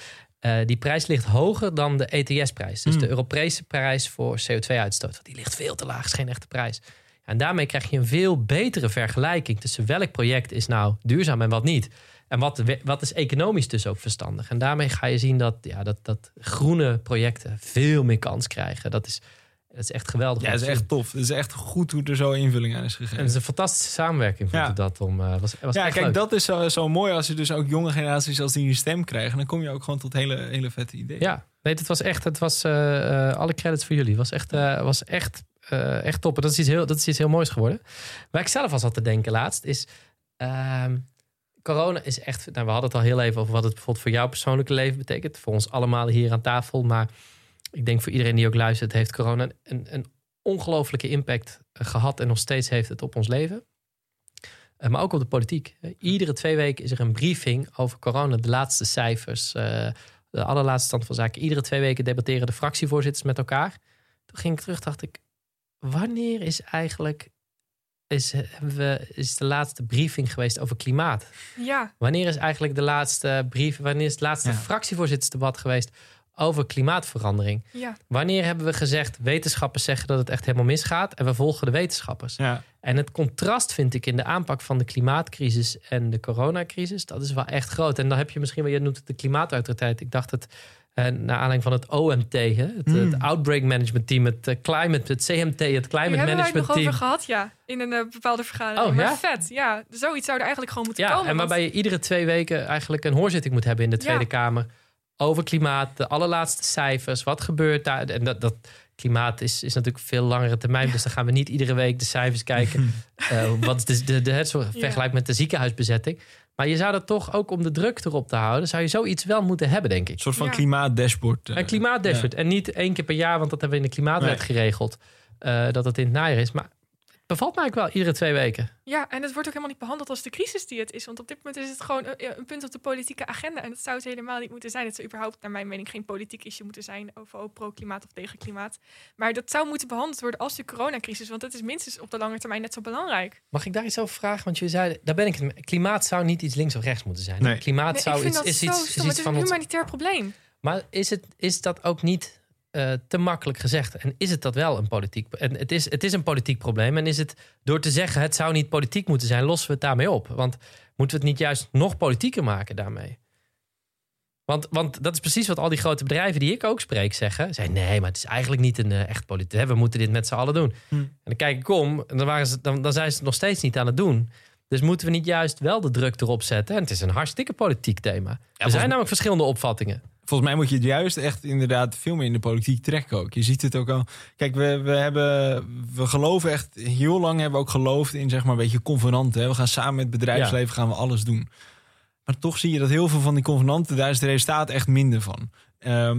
die prijs ligt hoger dan de ETS-prijs. Dus de Europese prijs voor CO2-uitstoot. Want die ligt veel te laag, is geen echte prijs. En daarmee krijg je een veel betere vergelijking tussen welk project is nou duurzaam en wat niet. En wat is economisch dus ook verstandig. En daarmee ga je zien dat groene projecten veel meer kans krijgen. Dat is echt geweldig. Ja, dat is echt tof. Het is echt goed hoe er zo invulling aan is gegeven. En het is een fantastische samenwerking. Ja, dat kijk, leuk. Dat is zo mooi als je dus ook jonge generaties als die een stem krijgen. Dan kom je ook gewoon tot hele, hele vette ideeën. Ja, nee, het was alle credits voor jullie. Het was echt top. En dat is iets heel moois geworden. Waar ik zelf al zat te denken laatst is... corona is echt... Nou, we hadden het al heel even over wat het bijvoorbeeld voor jouw persoonlijke leven betekent. Voor ons allemaal hier aan tafel, maar... Ik denk voor iedereen die ook luistert, heeft corona een ongelooflijke impact gehad. En nog steeds heeft het op ons leven. Maar ook op de politiek. Iedere 2 weken is er een briefing over corona. De laatste cijfers, de allerlaatste stand van zaken. Iedere 2 weken debatteren de fractievoorzitters met elkaar. Toen ging ik terug, dacht ik, wanneer is eigenlijk... Is de laatste briefing geweest over klimaat? Ja. Wanneer is eigenlijk de laatste brief? Wanneer is het laatste fractievoorzittersdebat geweest... over klimaatverandering. Ja. Wanneer hebben we gezegd... wetenschappers zeggen dat het echt helemaal misgaat... en we volgen de wetenschappers. Ja. En het contrast vind ik in de aanpak van de klimaatcrisis... en de coronacrisis, dat is wel echt groot. En dan heb je misschien wel... je noemt het de klimaatautoriteit. Ik dacht het naar aanleiding van het OMT... het Outbreak Management Team, het Climate Management Team. Daar hebben we het nog over gehad, ja. In een bepaalde vergadering. Oh, maar ja? Vet, ja. Zoiets zou er eigenlijk gewoon moeten komen. En waarbij je iedere 2 weken eigenlijk een hoorzitting moet hebben... in de Tweede Kamer... over klimaat, de allerlaatste cijfers, wat gebeurt daar? En dat klimaat is natuurlijk veel langere termijn... Dus dan gaan we niet iedere week de cijfers kijken... wat vergelijkt met de ziekenhuisbezetting. Maar je zou dat toch ook om de druk erop te houden... zou je zoiets wel moeten hebben, denk ik. Een soort van klimaatdashboard. Een klimaatdashboard. Ja. En niet 1 keer per jaar, want dat hebben we in de klimaatwet geregeld... dat het in het najaar is, maar... Bevalt mij ook wel, iedere 2 weken. Ja, en het wordt ook helemaal niet behandeld als de crisis die het is. Want op dit moment is het gewoon een punt op de politieke agenda. En dat zou het helemaal niet moeten zijn. Het zou überhaupt, naar mijn mening, geen politiek issue moeten zijn... over pro-klimaat of tegen klimaat. Maar dat zou moeten behandeld worden als de coronacrisis. Want dat is minstens op de lange termijn net zo belangrijk. Mag ik daar iets over vragen? Want je zei, daar ben ik het mee. Klimaat zou niet iets links of rechts moeten zijn. Nee. Het is een humanitair probleem. Maar is dat ook niet... te makkelijk gezegd. En is het dat wel een politiek... En het is een politiek probleem. En is het door te zeggen... het zou niet politiek moeten zijn... lossen we het daarmee op? Want moeten we het niet juist nog politieker maken daarmee? Want dat is precies wat al die grote bedrijven... die ik ook spreek zeggen. Zijn nee, maar het is eigenlijk niet een echt politiek... We moeten dit met z'n allen doen. En dan kijk ik om... en dan zijn ze het nog steeds niet aan het doen... Dus moeten we niet juist wel de druk erop zetten? En het is een hartstikke politiek thema. Ja, er zijn namelijk verschillende opvattingen. Volgens mij moet je het juist echt inderdaad veel meer in de politiek trekken ook. Je ziet het ook al. Kijk, we geloven echt... Heel lang hebben we ook geloofd in zeg maar een beetje convenanten. Hè? We gaan samen met het bedrijfsleven gaan we alles doen. Maar toch zie je dat heel veel van die convenanten... daar is het resultaat echt minder van.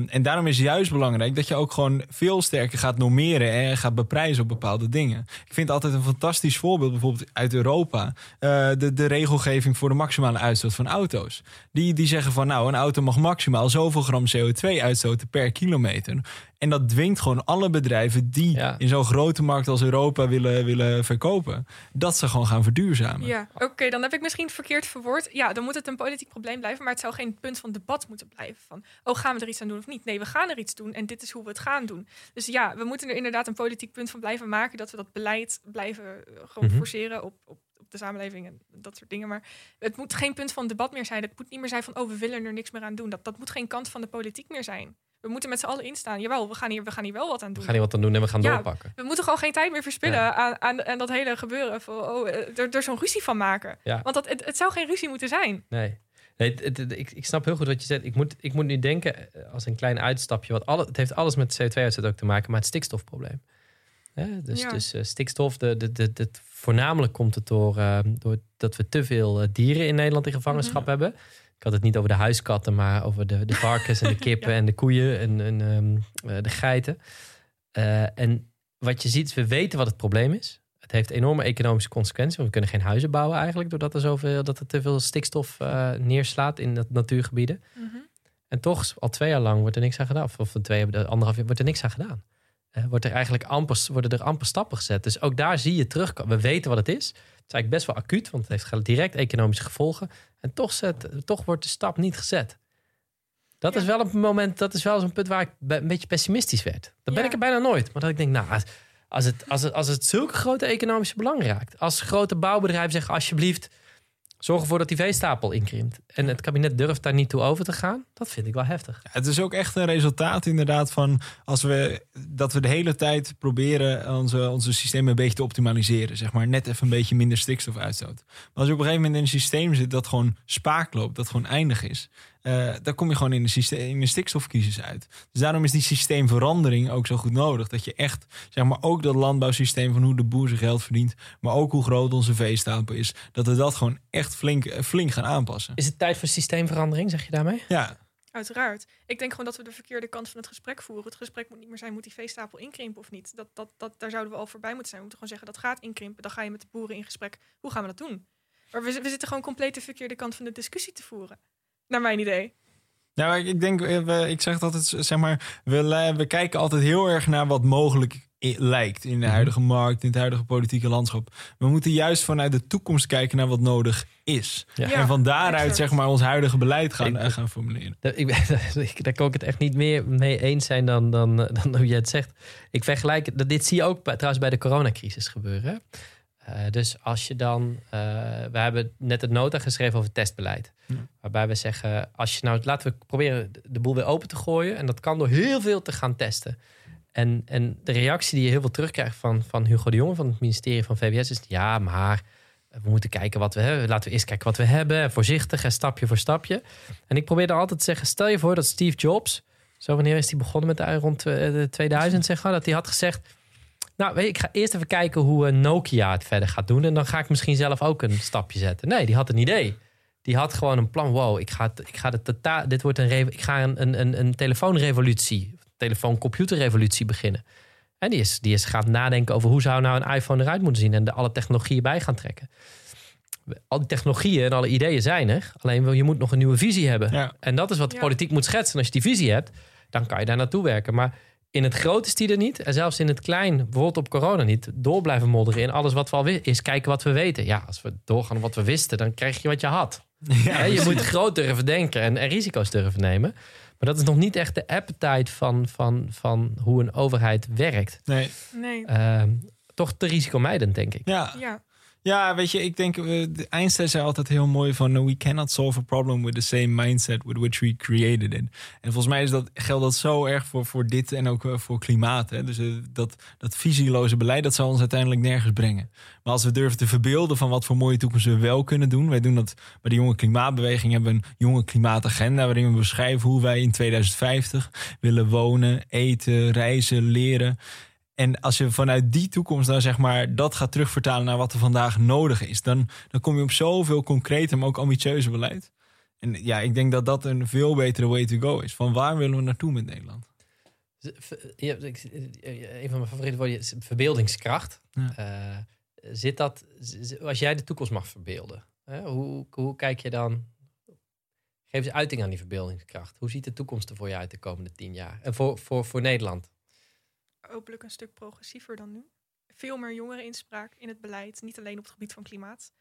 En daarom is het juist belangrijk dat je ook gewoon veel sterker gaat normeren... en gaat beprijzen op bepaalde dingen. Ik vind altijd een fantastisch voorbeeld bijvoorbeeld uit Europa... de regelgeving voor de maximale uitstoot van auto's. Die zeggen van nou, een auto mag maximaal zoveel gram CO2 uitstoten per kilometer... En dat dwingt gewoon alle bedrijven die in zo'n grote markt als Europa willen verkopen. Dat ze gewoon gaan verduurzamen. Ja, oké, dan heb ik misschien verkeerd verwoord. Ja, dan moet het een politiek probleem blijven. Maar het zou geen punt van debat moeten blijven. Van, gaan we er iets aan doen of niet? Nee, we gaan er iets doen en dit is hoe we het gaan doen. Dus ja, we moeten er inderdaad een politiek punt van blijven maken. Dat we dat beleid blijven gewoon forceren op de samenleving en dat soort dingen. Maar het moet geen punt van debat meer zijn. Het moet niet meer zijn van, we willen er niks meer aan doen. Dat moet geen kant van de politiek meer zijn. We moeten met z'n allen instaan. Jawel, we gaan hier wel wat aan doen. We gaan hier wat aan doen en we gaan doorpakken. We moeten gewoon geen tijd meer verspillen aan dat hele gebeuren. Van, er zo'n ruzie van maken. Ja. Want het zou geen ruzie moeten zijn. Nee ik snap heel goed wat je zegt. Ik moet nu denken als een klein uitstapje. Het heeft alles met CO2-uitstoot ook te maken, maar het stikstofprobleem. Hè? Dus, ja. Dus stikstof, voornamelijk komt het door dat we te veel dieren in Nederland in gevangenschap hebben. Ik had het niet over de huiskatten, maar over de varkens en de kippen en de koeien en de geiten. En wat je ziet, we weten wat het probleem is. Het heeft enorme economische consequenties. Want we kunnen geen huizen bouwen eigenlijk, doordat er te veel stikstof neerslaat in natuurgebieden. Mm-hmm. En toch, al 2 jaar lang wordt er niks aan gedaan. Of 2,5 jaar wordt er niks aan gedaan. Worden er amper stappen gezet. Dus ook daar zie je terugkomen. We weten wat het is. Het is eigenlijk best wel acuut, want het heeft direct economische gevolgen. En toch wordt de stap niet gezet. Dat is wel een moment, dat is wel zo'n punt waar ik een beetje pessimistisch werd. Dat ben ik er bijna nooit. Maar dat ik denk, als het zulke grote economische belang raakt. Als grote bouwbedrijven zeggen, alsjeblieft, zorg ervoor dat die veestapel inkrimpt. En het kabinet durft daar niet toe over te gaan. Dat vind ik wel heftig. Ja, het is ook echt een resultaat inderdaad van dat we de hele tijd proberen onze systemen een beetje te optimaliseren. Zeg maar net even een beetje minder stikstof uitstoot. Maar als je op een gegeven moment in een systeem zit dat gewoon spaak loopt, dat gewoon eindig is. Daar kom je gewoon in de stikstofcrisis uit. Dus daarom is die systeemverandering ook zo goed nodig. Dat je echt, zeg maar, ook dat landbouwsysteem van hoe de boer zijn geld verdient, maar ook hoe groot onze veestapel is, dat we dat gewoon echt flink gaan aanpassen. Is het tijd voor systeemverandering, zeg je daarmee? Ja. Uiteraard. Ik denk gewoon dat we de verkeerde kant van het gesprek voeren. Het gesprek moet niet meer zijn, moet die veestapel inkrimpen of niet? Daar zouden we al voorbij moeten zijn. We moeten gewoon zeggen, dat gaat inkrimpen. Dan ga je met de boeren in gesprek. Hoe gaan we dat doen? Maar we zitten gewoon compleet de verkeerde kant van de discussie te voeren. Naar mijn idee. Nou, ik zeg dat het, zeg maar, we kijken altijd heel erg naar wat mogelijk lijkt in de huidige markt, in het huidige politieke landschap. We moeten juist vanuit de toekomst kijken naar wat nodig is. Ja. En van daaruit, zeg maar, ons huidige beleid gaan formuleren. Daar kan ik het echt niet meer mee eens zijn dan hoe jij het zegt. Ik vergelijk, dit zie je ook trouwens bij de coronacrisis gebeuren. Dus als je we hebben net het nota geschreven over testbeleid. Waarbij we zeggen, laten we proberen de boel weer open te gooien. En dat kan door heel veel te gaan testen. En de reactie die je heel veel terugkrijgt van Hugo de Jonge, van het ministerie van VWS, is ja, maar we moeten kijken wat we hebben. Laten we eerst kijken wat we hebben. Voorzichtig en stapje voor stapje. En ik probeer dan altijd te zeggen, stel je voor dat Steve Jobs, zo wanneer is hij begonnen met rond 2000, zeg maar, dat hij had gezegd, ik ga eerst even kijken hoe Nokia het verder gaat doen. En dan ga ik misschien zelf ook een stapje zetten. Nee, die had een idee. Die had gewoon een plan. Wow, ik ga een telefoonrevolutie, telefooncomputerrevolutie beginnen. En die is gaan nadenken over hoe zou nou een iPhone eruit moeten zien. En alle technologieën bij gaan trekken. Al die technologieën en alle ideeën zijn er. Alleen je moet nog een nieuwe visie hebben. Ja. En dat is wat de politiek moet schetsen. En als je die visie hebt, dan kan je daar naartoe werken. Maar in het groot is die er niet. En zelfs in het klein, bijvoorbeeld op corona niet. Door blijven modderen in alles wat we al wisten. Is kijken wat we weten. Ja, als we doorgaan op wat we wisten, dan krijg je wat je had. Ja, je moet groot durven denken en risico's durven nemen. Maar dat is nog niet echt de appetite van hoe een overheid werkt. Nee. Toch te risicomijdend, denk ik. Ja. Ja, weet je, ik denk, Einstein zei altijd heel mooi van we cannot solve a problem with the same mindset with which we created it. En volgens mij geldt dat zo erg voor dit en ook voor klimaat. Hè? Dus dat visieloze beleid, dat zal ons uiteindelijk nergens brengen. Maar als we durven te verbeelden van wat voor mooie toekomst we wel kunnen doen. Wij doen dat bij de Jonge Klimaatbeweging, hebben we een jonge klimaatagenda waarin we beschrijven hoe wij in 2050 willen wonen, eten, reizen, leren. En als je vanuit die toekomst dan, zeg maar, dat gaat terugvertalen naar wat er vandaag nodig is, dan kom je op zoveel concreter, maar ook ambitieuze beleid. En ja, ik denk dat een veel betere way to go is. Van waar willen we naartoe met Nederland? Een van mijn favoriete woorden is verbeeldingskracht. Ja. Als jij de toekomst mag verbeelden, hoe kijk je dan? Geef eens uiting aan die verbeeldingskracht. Hoe ziet de toekomst er voor je uit de komende 10 jaar? En voor Nederland? Hopelijk een stuk progressiever dan nu. Veel meer jongereninspraak in het beleid. Niet alleen op het gebied van klimaat.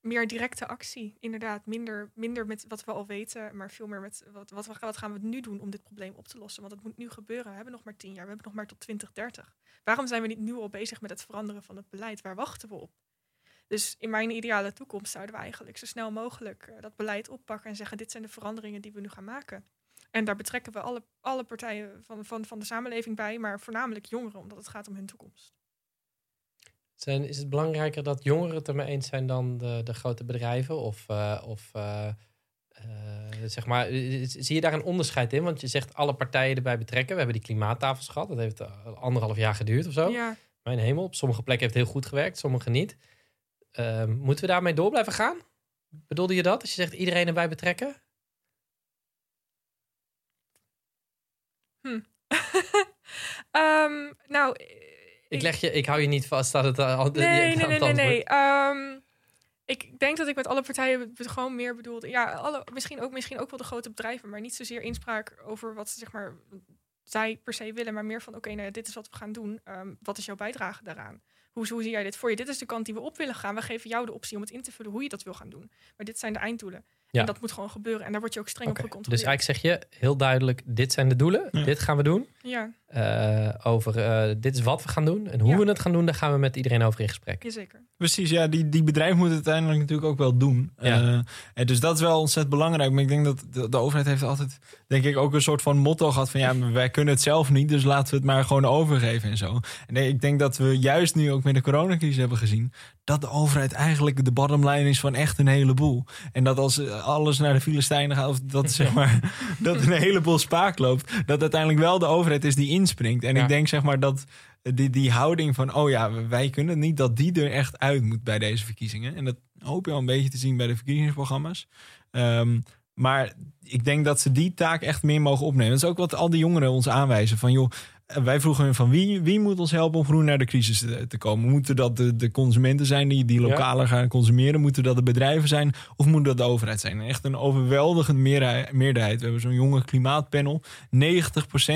Meer directe actie. Inderdaad, minder met wat we al weten. Maar veel meer met wat gaan we nu doen om dit probleem op te lossen. Want het moet nu gebeuren. We hebben nog maar 10 jaar. We hebben nog maar tot 2030. Waarom zijn we niet nu al bezig met het veranderen van het beleid? Waar wachten we op? Dus in mijn ideale toekomst zouden we eigenlijk zo snel mogelijk dat beleid oppakken. En zeggen, dit zijn de veranderingen die we nu gaan maken. En daar betrekken we alle partijen van de samenleving bij, maar voornamelijk jongeren, omdat het gaat om hun toekomst. Is het belangrijker dat jongeren het ermee eens zijn dan de grote bedrijven? Of Zeg maar, zie je daar een onderscheid in? Want je zegt alle partijen erbij betrekken. We hebben die klimaattafels gehad. Dat heeft 1,5 jaar geduurd of zo. Ja. Mijn hemel, op sommige plekken heeft het heel goed gewerkt, sommige niet. Moeten we daarmee door blijven gaan? Bedoelde je dat? Als je zegt iedereen erbij betrekken? Nou... Ik hou je niet vast dat het... Nee. Ik denk dat ik met alle partijen gewoon meer bedoel. Ja, misschien ook wel de grote bedrijven, maar niet zozeer inspraak over wat ze, zeg maar, zij per se willen, maar meer van oké, nou, dit is wat we gaan doen. Wat is jouw bijdrage daaraan? Hoe zie jij dit voor je? Dit is de kant die we op willen gaan. We geven jou de optie om het in te vullen hoe je dat wil gaan doen. Maar dit zijn de einddoelen. Ja. En dat moet gewoon gebeuren. En daar word je ook streng op gecontroleerd. Dus eigenlijk zeg je heel duidelijk, dit zijn de doelen. Ja. Dit gaan we doen. Ja. Dit is wat we gaan doen. En hoe we het gaan doen, daar gaan we met iedereen over in gesprek. Jazeker. Precies, ja. Die bedrijf moet het uiteindelijk natuurlijk ook wel doen. Ja. Dus dat is wel ontzettend belangrijk. Maar ik denk dat de overheid heeft altijd, denk ik, ook een soort van motto gehad van ja, wij kunnen het zelf niet, dus laten we het maar gewoon overgeven en zo. En ik denk dat we juist nu ook met de coronacrisis hebben gezien dat de overheid eigenlijk de bottom line is van echt een heleboel. En dat als alles naar de Filistijnen gaat, of dat, zeg maar, dat een heleboel spaak loopt, dat uiteindelijk wel de overheid is die inspringt. En ik denk, zeg maar, dat die houding van, oh ja, wij kunnen het niet, dat die er echt uit moet bij deze verkiezingen. En dat hoop je al een beetje te zien bij de verkiezingsprogramma's. Maar ik denk dat ze die taak echt meer mogen opnemen. Dat is ook wat al die jongeren ons aanwijzen. Van joh, wij vroegen hun van wie moet ons helpen om groen naar de crisis te komen? Moeten dat de consumenten zijn die lokaler gaan consumeren? Moeten dat de bedrijven zijn? Of moet dat de overheid zijn? Echt een overweldigende meerderheid. We hebben zo'n jonge klimaatpanel. 90%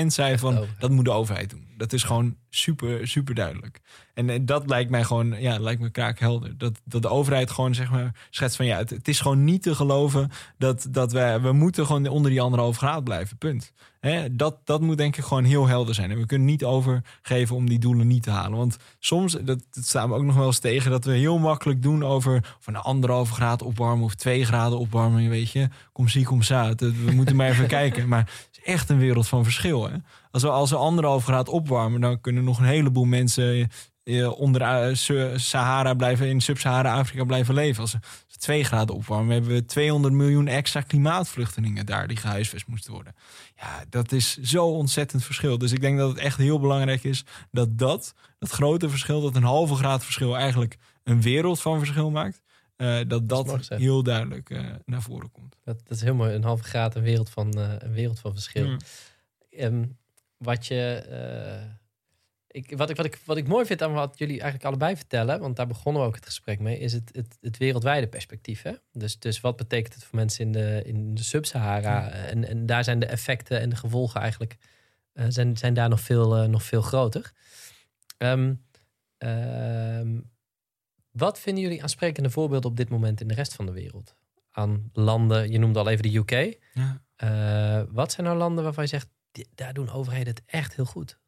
zei van dat moet de overheid doen. Dat is gewoon super, super duidelijk. En dat lijkt mij gewoon, ja, kraakhelder. Dat de overheid gewoon, zeg maar, schetst van ja, het is gewoon niet te geloven dat we moeten gewoon onder die 1,5 graden blijven, punt. Hè? Dat moet denk ik gewoon heel helder zijn. En we kunnen niet overgeven om die doelen niet te halen. Want soms, dat staan we ook nog wel eens tegen, dat we heel makkelijk doen over van 1,5 graad opwarmen of 2 graden opwarmen, weet je. Kom zie, kom zaad. We moeten maar even kijken. Maar het is echt een wereld van verschil, hè. Als we 1,5 graad opwarmen, dan kunnen nog een heleboel mensen onder Sahara blijven, in Sub-Sahara-Afrika blijven leven. Als we 2 graden opwarmen, hebben we 200 miljoen extra klimaatvluchtelingen daar die gehuisvest moesten worden. Ja, dat is zo ontzettend verschil. Dus ik denk dat het echt heel belangrijk is dat grote verschil, dat 1,5 graad verschil eigenlijk een wereld van verschil maakt, dat heel duidelijk naar voren komt. Dat is heel mooi, 1,5 graad, een wereld van verschil. Mm. Wat ik mooi vind aan wat jullie eigenlijk allebei vertellen, want daar begonnen we ook het gesprek mee, is het wereldwijde perspectief. Hè? Dus wat betekent het voor mensen in de Sub-Sahara? En daar zijn de effecten en de gevolgen eigenlijk zijn daar nog veel groter. Wat vinden jullie aansprekende voorbeelden op dit moment in de rest van de wereld? Aan landen, je noemde al even de UK. Ja. Wat zijn nou landen waarvan je zegt, daar doen overheden het echt heel goed?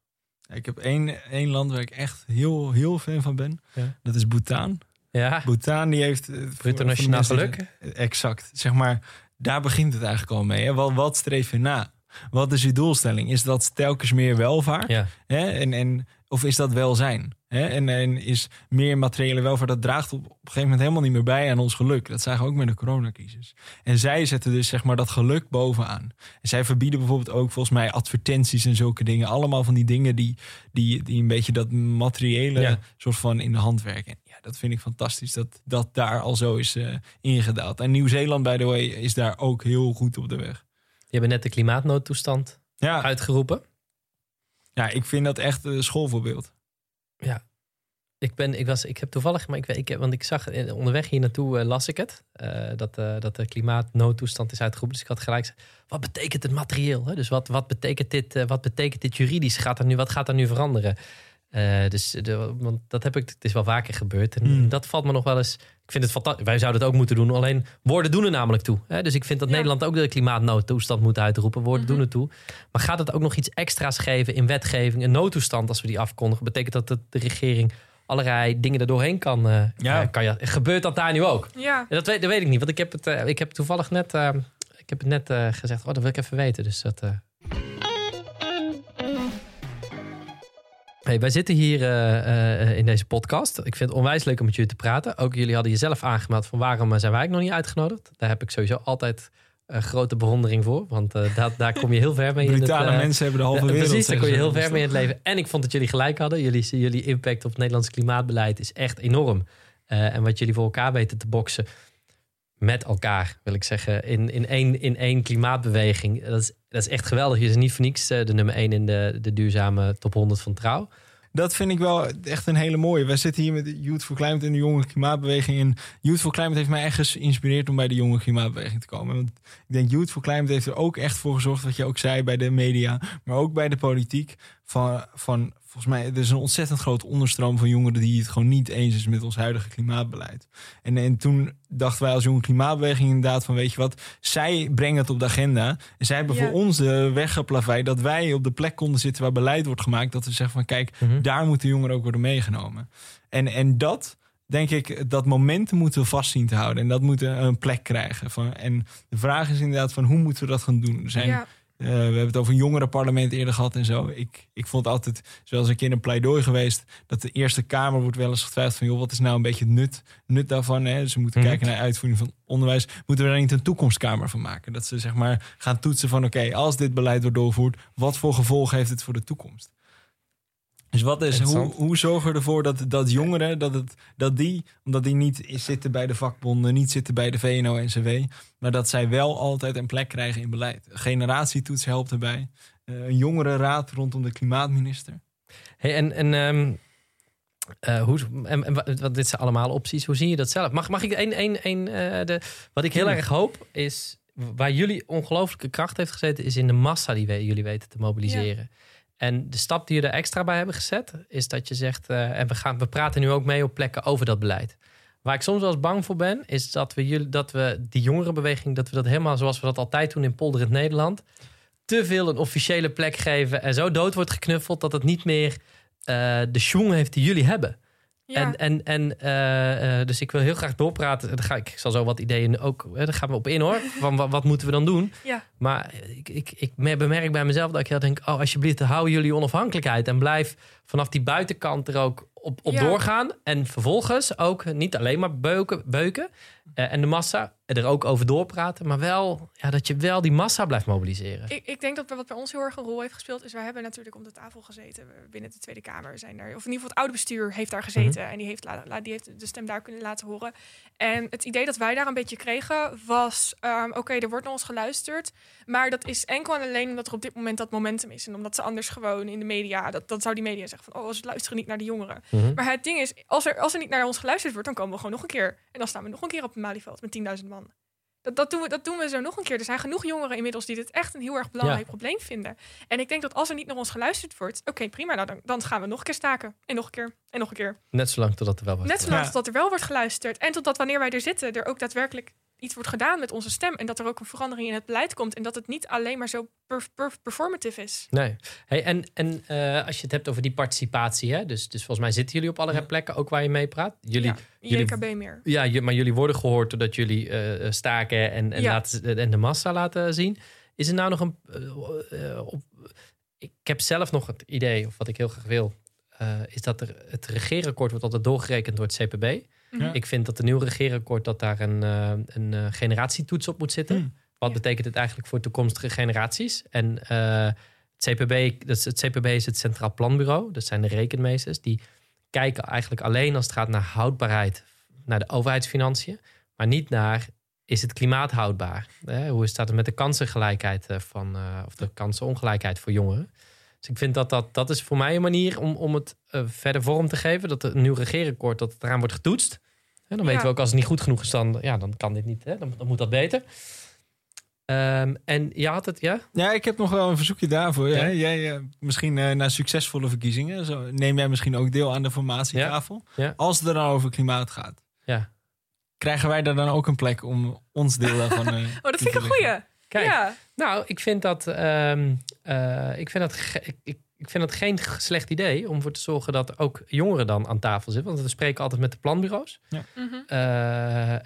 Ik heb één land waar ik echt heel, heel fan van ben. Ja. Dat is Bhutan. Ja. Bhutan die heeft internationaal geluk. Exact. Zeg maar, daar begint het eigenlijk al mee. Hè? Wat streef je na? Wat is je doelstelling? Is dat telkens meer welvaart? Ja. Hè? Of is dat welzijn? Hè? En is meer materiële welvaart, dat draagt op een gegeven moment helemaal niet meer bij aan ons geluk. Dat zagen we ook met de coronacrisis. En zij zetten dus, zeg maar, dat geluk bovenaan. En zij verbieden bijvoorbeeld ook volgens mij advertenties en zulke dingen. Allemaal van die dingen die een beetje dat materiële soort van in de hand werken. Ja, dat vind ik fantastisch dat daar al zo is ingedaald. En Nieuw-Zeeland, by the way, is daar ook heel goed op de weg. Die hebben net de klimaatnoodtoestand uitgeroepen. Ja, ik vind dat echt een schoolvoorbeeld. Ja, ik zag onderweg hier naartoe las ik het. Dat de klimaatnoodtoestand is uitgeroepen. Dus ik had gelijk, wat betekent het materieel? Hè? Dus wat betekent dit juridisch? Wat gaat er nu veranderen? Want dat heb ik, het is wel vaker gebeurd. En dat valt me nog wel eens. Ik vind het fantastisch. Wij zouden het ook moeten doen. Alleen woorden doen er namelijk toe. Hè? Dus ik vind dat Nederland ook de klimaatnoodtoestand moet uitroepen. Woorden doen er toe. Maar gaat het ook nog iets extra's geven in wetgeving? Een noodtoestand, als we die afkondigen, betekent dat de regering allerlei dingen er doorheen kan. Gebeurt dat daar nu ook? Ja. Dat weet ik niet. Want ik heb het net gezegd. Oh, dat wil ik even weten. Dus dat. Hey, wij zitten hier in deze podcast. Ik vind het onwijs leuk om met jullie te praten. Ook jullie hadden jezelf aangemeld van waarom zijn wij nog niet uitgenodigd. Daar heb ik sowieso altijd grote bewondering voor. Want daar kom je heel ver mee. Brutale mensen hebben de halve wereld. Precies, daar kom je heel ver mee in het leven. En ik vond dat jullie gelijk hadden. Jullie impact op het Nederlands klimaatbeleid is echt enorm. En wat jullie voor elkaar weten te boksen. Met elkaar, wil ik zeggen. In één klimaatbeweging. Dat is echt geweldig. Je is niet voor niks de nummer 1 in de duurzame top 100 van Trouw. Dat vind ik wel echt een hele mooie. Wij zitten hier met Youth for Climate en de Jonge Klimaatbeweging. En Youth for Climate heeft mij echt geïnspireerd om bij de Jonge Klimaatbeweging te komen. Want ik denk, Youth for Climate heeft er ook echt voor gezorgd, wat je ook zei, bij de media, maar ook bij de politiek. Van volgens mij, er is een ontzettend groot onderstroom van jongeren die het gewoon niet eens is met ons huidige klimaatbeleid. En toen dachten wij als Jonge Klimaatbeweging inderdaad van, weet je wat, zij brengen het op de agenda. En zij hebben voor ons de weg geplaveid dat wij op de plek konden zitten waar beleid wordt gemaakt. Dat we zeggen van, kijk, daar moeten jongeren ook worden meegenomen. En dat, denk ik, dat momentum moeten we vast zien te houden. En dat moeten een plek krijgen. En de vraag is inderdaad van, hoe moeten we dat gaan doen? We hebben het over een jongerenparlement eerder gehad en zo. Ik vond altijd, zoals een keer een pleidooi geweest, dat de Eerste Kamer wordt wel eens gevraagd van, joh, wat is nou een beetje het nut daarvan? Hè? Dus we moeten kijken naar uitvoering van onderwijs. Moeten we daar niet een toekomstkamer van maken? Dat ze zeg maar gaan toetsen van, oké, als dit beleid wordt doorgevoerd, wat voor gevolgen heeft het voor de toekomst? Dus hoe zorgen we ervoor dat jongeren, omdat die niet zitten bij de vakbonden, niet zitten bij de VNO-NCW, maar dat zij wel altijd een plek krijgen in beleid. Generatietoets helpt erbij. Een jongerenraad rondom de klimaatminister. Hey, dit zijn allemaal opties. Hoe zie je dat zelf? Mag ik wat ik heel erg hoop is, waar jullie ongelooflijke kracht heeft gezeten, is in de massa die jullie weten te mobiliseren. Ja. En de stap die je er extra bij hebben gezet, is dat je zegt, en we praten nu ook mee op plekken over dat beleid. Waar ik soms wel eens bang voor ben, is dat we die jongerenbeweging, dat we dat helemaal zoals we dat altijd doen in polderend Nederland, te veel een officiële plek geven en zo dood wordt geknuffeld dat het niet meer de schoen heeft die jullie hebben. Ja. Dus ik wil heel graag doorpraten. Ik zal zo wat ideeën ook. Daar gaan we op in hoor. Van wat moeten we dan doen? Ja. Maar ik bemerk bij mezelf dat ik heel denk, alsjeblieft, hou jullie onafhankelijkheid. En blijf vanaf die buitenkant er ook op doorgaan. En vervolgens ook niet alleen maar beuken. En de massa er ook over doorpraten. Maar wel dat je wel die massa blijft mobiliseren. Ik denk dat wat bij ons heel erg een rol heeft gespeeld is, wij hebben natuurlijk om de tafel gezeten binnen de Tweede Kamer. Of in ieder geval het oude bestuur heeft daar gezeten. En die heeft de stem daar kunnen laten horen. En het idee dat wij daar een beetje kregen was, er wordt naar ons geluisterd. Maar dat is enkel en alleen omdat er op dit moment dat momentum is. En omdat ze anders gewoon in de media, dat zou die media zeggen van, ze luisteren niet naar de jongeren. Maar het ding is, als er niet naar ons geluisterd wordt, dan komen we gewoon nog een keer. En dan staan we nog een keer op het Malieveld met 10.000 man. Dat doen we zo nog een keer. Er zijn genoeg jongeren inmiddels die dit echt een heel erg belangrijk probleem vinden. En ik denk dat als er niet naar ons geluisterd wordt, oké, prima, nou dan gaan we nog een keer staken. En nog een keer, en nog een keer. Net zolang totdat er wel wordt geluisterd. En totdat wanneer wij er zitten, er ook daadwerkelijk iets wordt gedaan met onze stem. En dat er ook een verandering in het beleid komt. En dat het niet alleen maar zo performative is. Nee. Hey, als je het hebt over die participatie. Hè? Dus volgens mij zitten jullie op allerlei plekken. Ook waar je mee praat. Jullie JKB meer. Ja, maar jullie worden gehoord doordat jullie staken. En de massa laten zien. Is er nou nog een... ik heb zelf nog het idee, of wat ik heel graag wil, is dat het regeerakkoord wordt altijd doorgerekend door het CPB. Ja. Ik vind dat de nieuwe regeerakkoord dat daar een generatietoets op moet zitten. Wat betekent het eigenlijk voor toekomstige generaties? En het CPB is het Centraal Planbureau. Dat zijn de rekenmeesters. Die kijken eigenlijk alleen als het gaat naar houdbaarheid, naar de overheidsfinanciën. Maar niet naar, is het klimaat houdbaar? Hoe staat het met de kansengelijkheid of de kansenongelijkheid voor jongeren? Dus ik vind dat is voor mij een manier om het verder vorm te geven. Dat een nieuw regeerakkoord, dat het eraan wordt getoetst. En dan weten we ook, als het niet goed genoeg is, dan kan dit niet. Hè? Dan moet dat beter. En je had het, ja? Ja, ik heb nog wel een verzoekje daarvoor. Ja. Jij, misschien na succesvolle verkiezingen, zo neem jij misschien ook deel aan de formatietafel. Ja. Als het er dan over klimaat gaat. Ja. Krijgen wij daar dan ook een plek om ons deel daarvan dat vind ik een goeie. Kijk, nou, ik vind dat geen slecht idee om voor te zorgen dat ook jongeren dan aan tafel zitten. Want we spreken altijd met de planbureaus. Ja.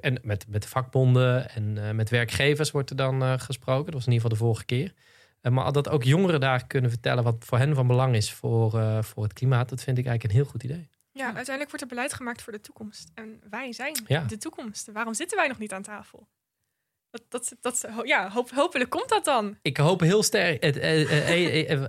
En met vakbonden en met werkgevers wordt er dan gesproken. Dat was in ieder geval de vorige keer. Maar dat ook jongeren daar kunnen vertellen wat voor hen van belang is voor het klimaat. Dat vind ik eigenlijk een heel goed idee. Ja, uiteindelijk wordt er beleid gemaakt voor de toekomst. En wij zijn de toekomst. Waarom zitten wij nog niet aan tafel? Hopelijk komt dat dan. Ik hoop heel sterk.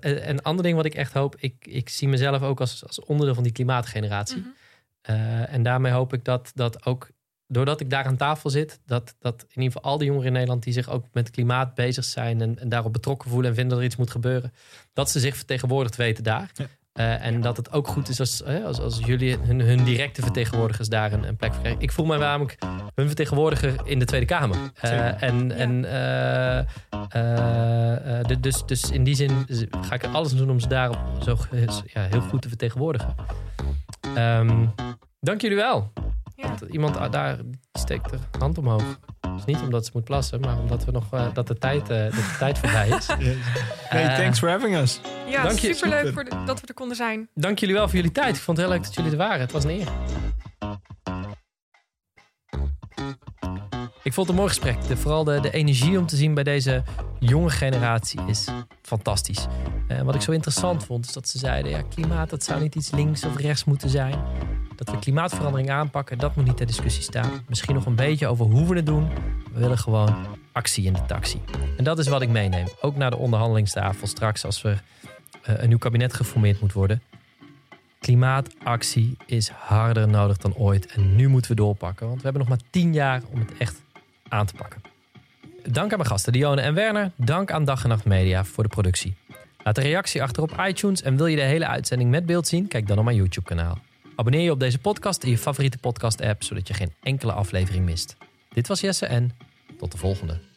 Een ander ding wat ik echt hoop... Ik zie mezelf ook als onderdeel van die klimaatgeneratie. Mm-hmm. En daarmee hoop ik dat ook... doordat ik daar aan tafel zit... dat in ieder geval al die jongeren in Nederland... die zich ook met klimaat bezig zijn... en daarop betrokken voelen en vinden dat er iets moet gebeuren... dat ze zich vertegenwoordigd weten daar. Ja. En dat het ook goed is als jullie hun directe vertegenwoordigers daar een plek voor krijgen. Ik voel mij namelijk hun vertegenwoordiger in de Tweede Kamer. Dus in die zin ga ik er alles aan doen om ze daarop heel goed te vertegenwoordigen. Dank jullie wel. Ja. Want iemand daar steekt er hand omhoog. Dus niet omdat ze moet plassen, maar omdat we nog dat de tijd voorbij is. Hey, thanks for having us. Ja, superleuk dat we er konden zijn. Dank jullie wel voor jullie tijd. Ik vond het heel leuk dat jullie er waren. Het was een eer. Ik vond het een mooi gesprek. Vooral de energie om te zien bij deze jonge generatie is fantastisch. Wat ik zo interessant vond, is dat ze zeiden... ja, klimaat, dat zou niet iets links of rechts moeten zijn. Dat we klimaatverandering aanpakken, dat moet niet ter discussie staan. Misschien nog een beetje over hoe we het doen. We willen gewoon actie in de taxi. En dat is wat ik meeneem. Ook naar de onderhandelingstafel straks als er een nieuw kabinet geformeerd moet worden. Klimaatactie is harder nodig dan ooit. En nu moeten we doorpakken. Want we hebben nog maar 10 jaar om het echt aan te pakken. Dank aan mijn gasten Dionne en Werner. Dank aan Dag en Nacht Media voor de productie. Laat een reactie achter op iTunes. En wil je de hele uitzending met beeld zien? Kijk dan op mijn YouTube kanaal. Abonneer je op deze podcast in je favoriete podcast app, zodat je geen enkele aflevering mist. Dit was Jesse N. Tot de volgende.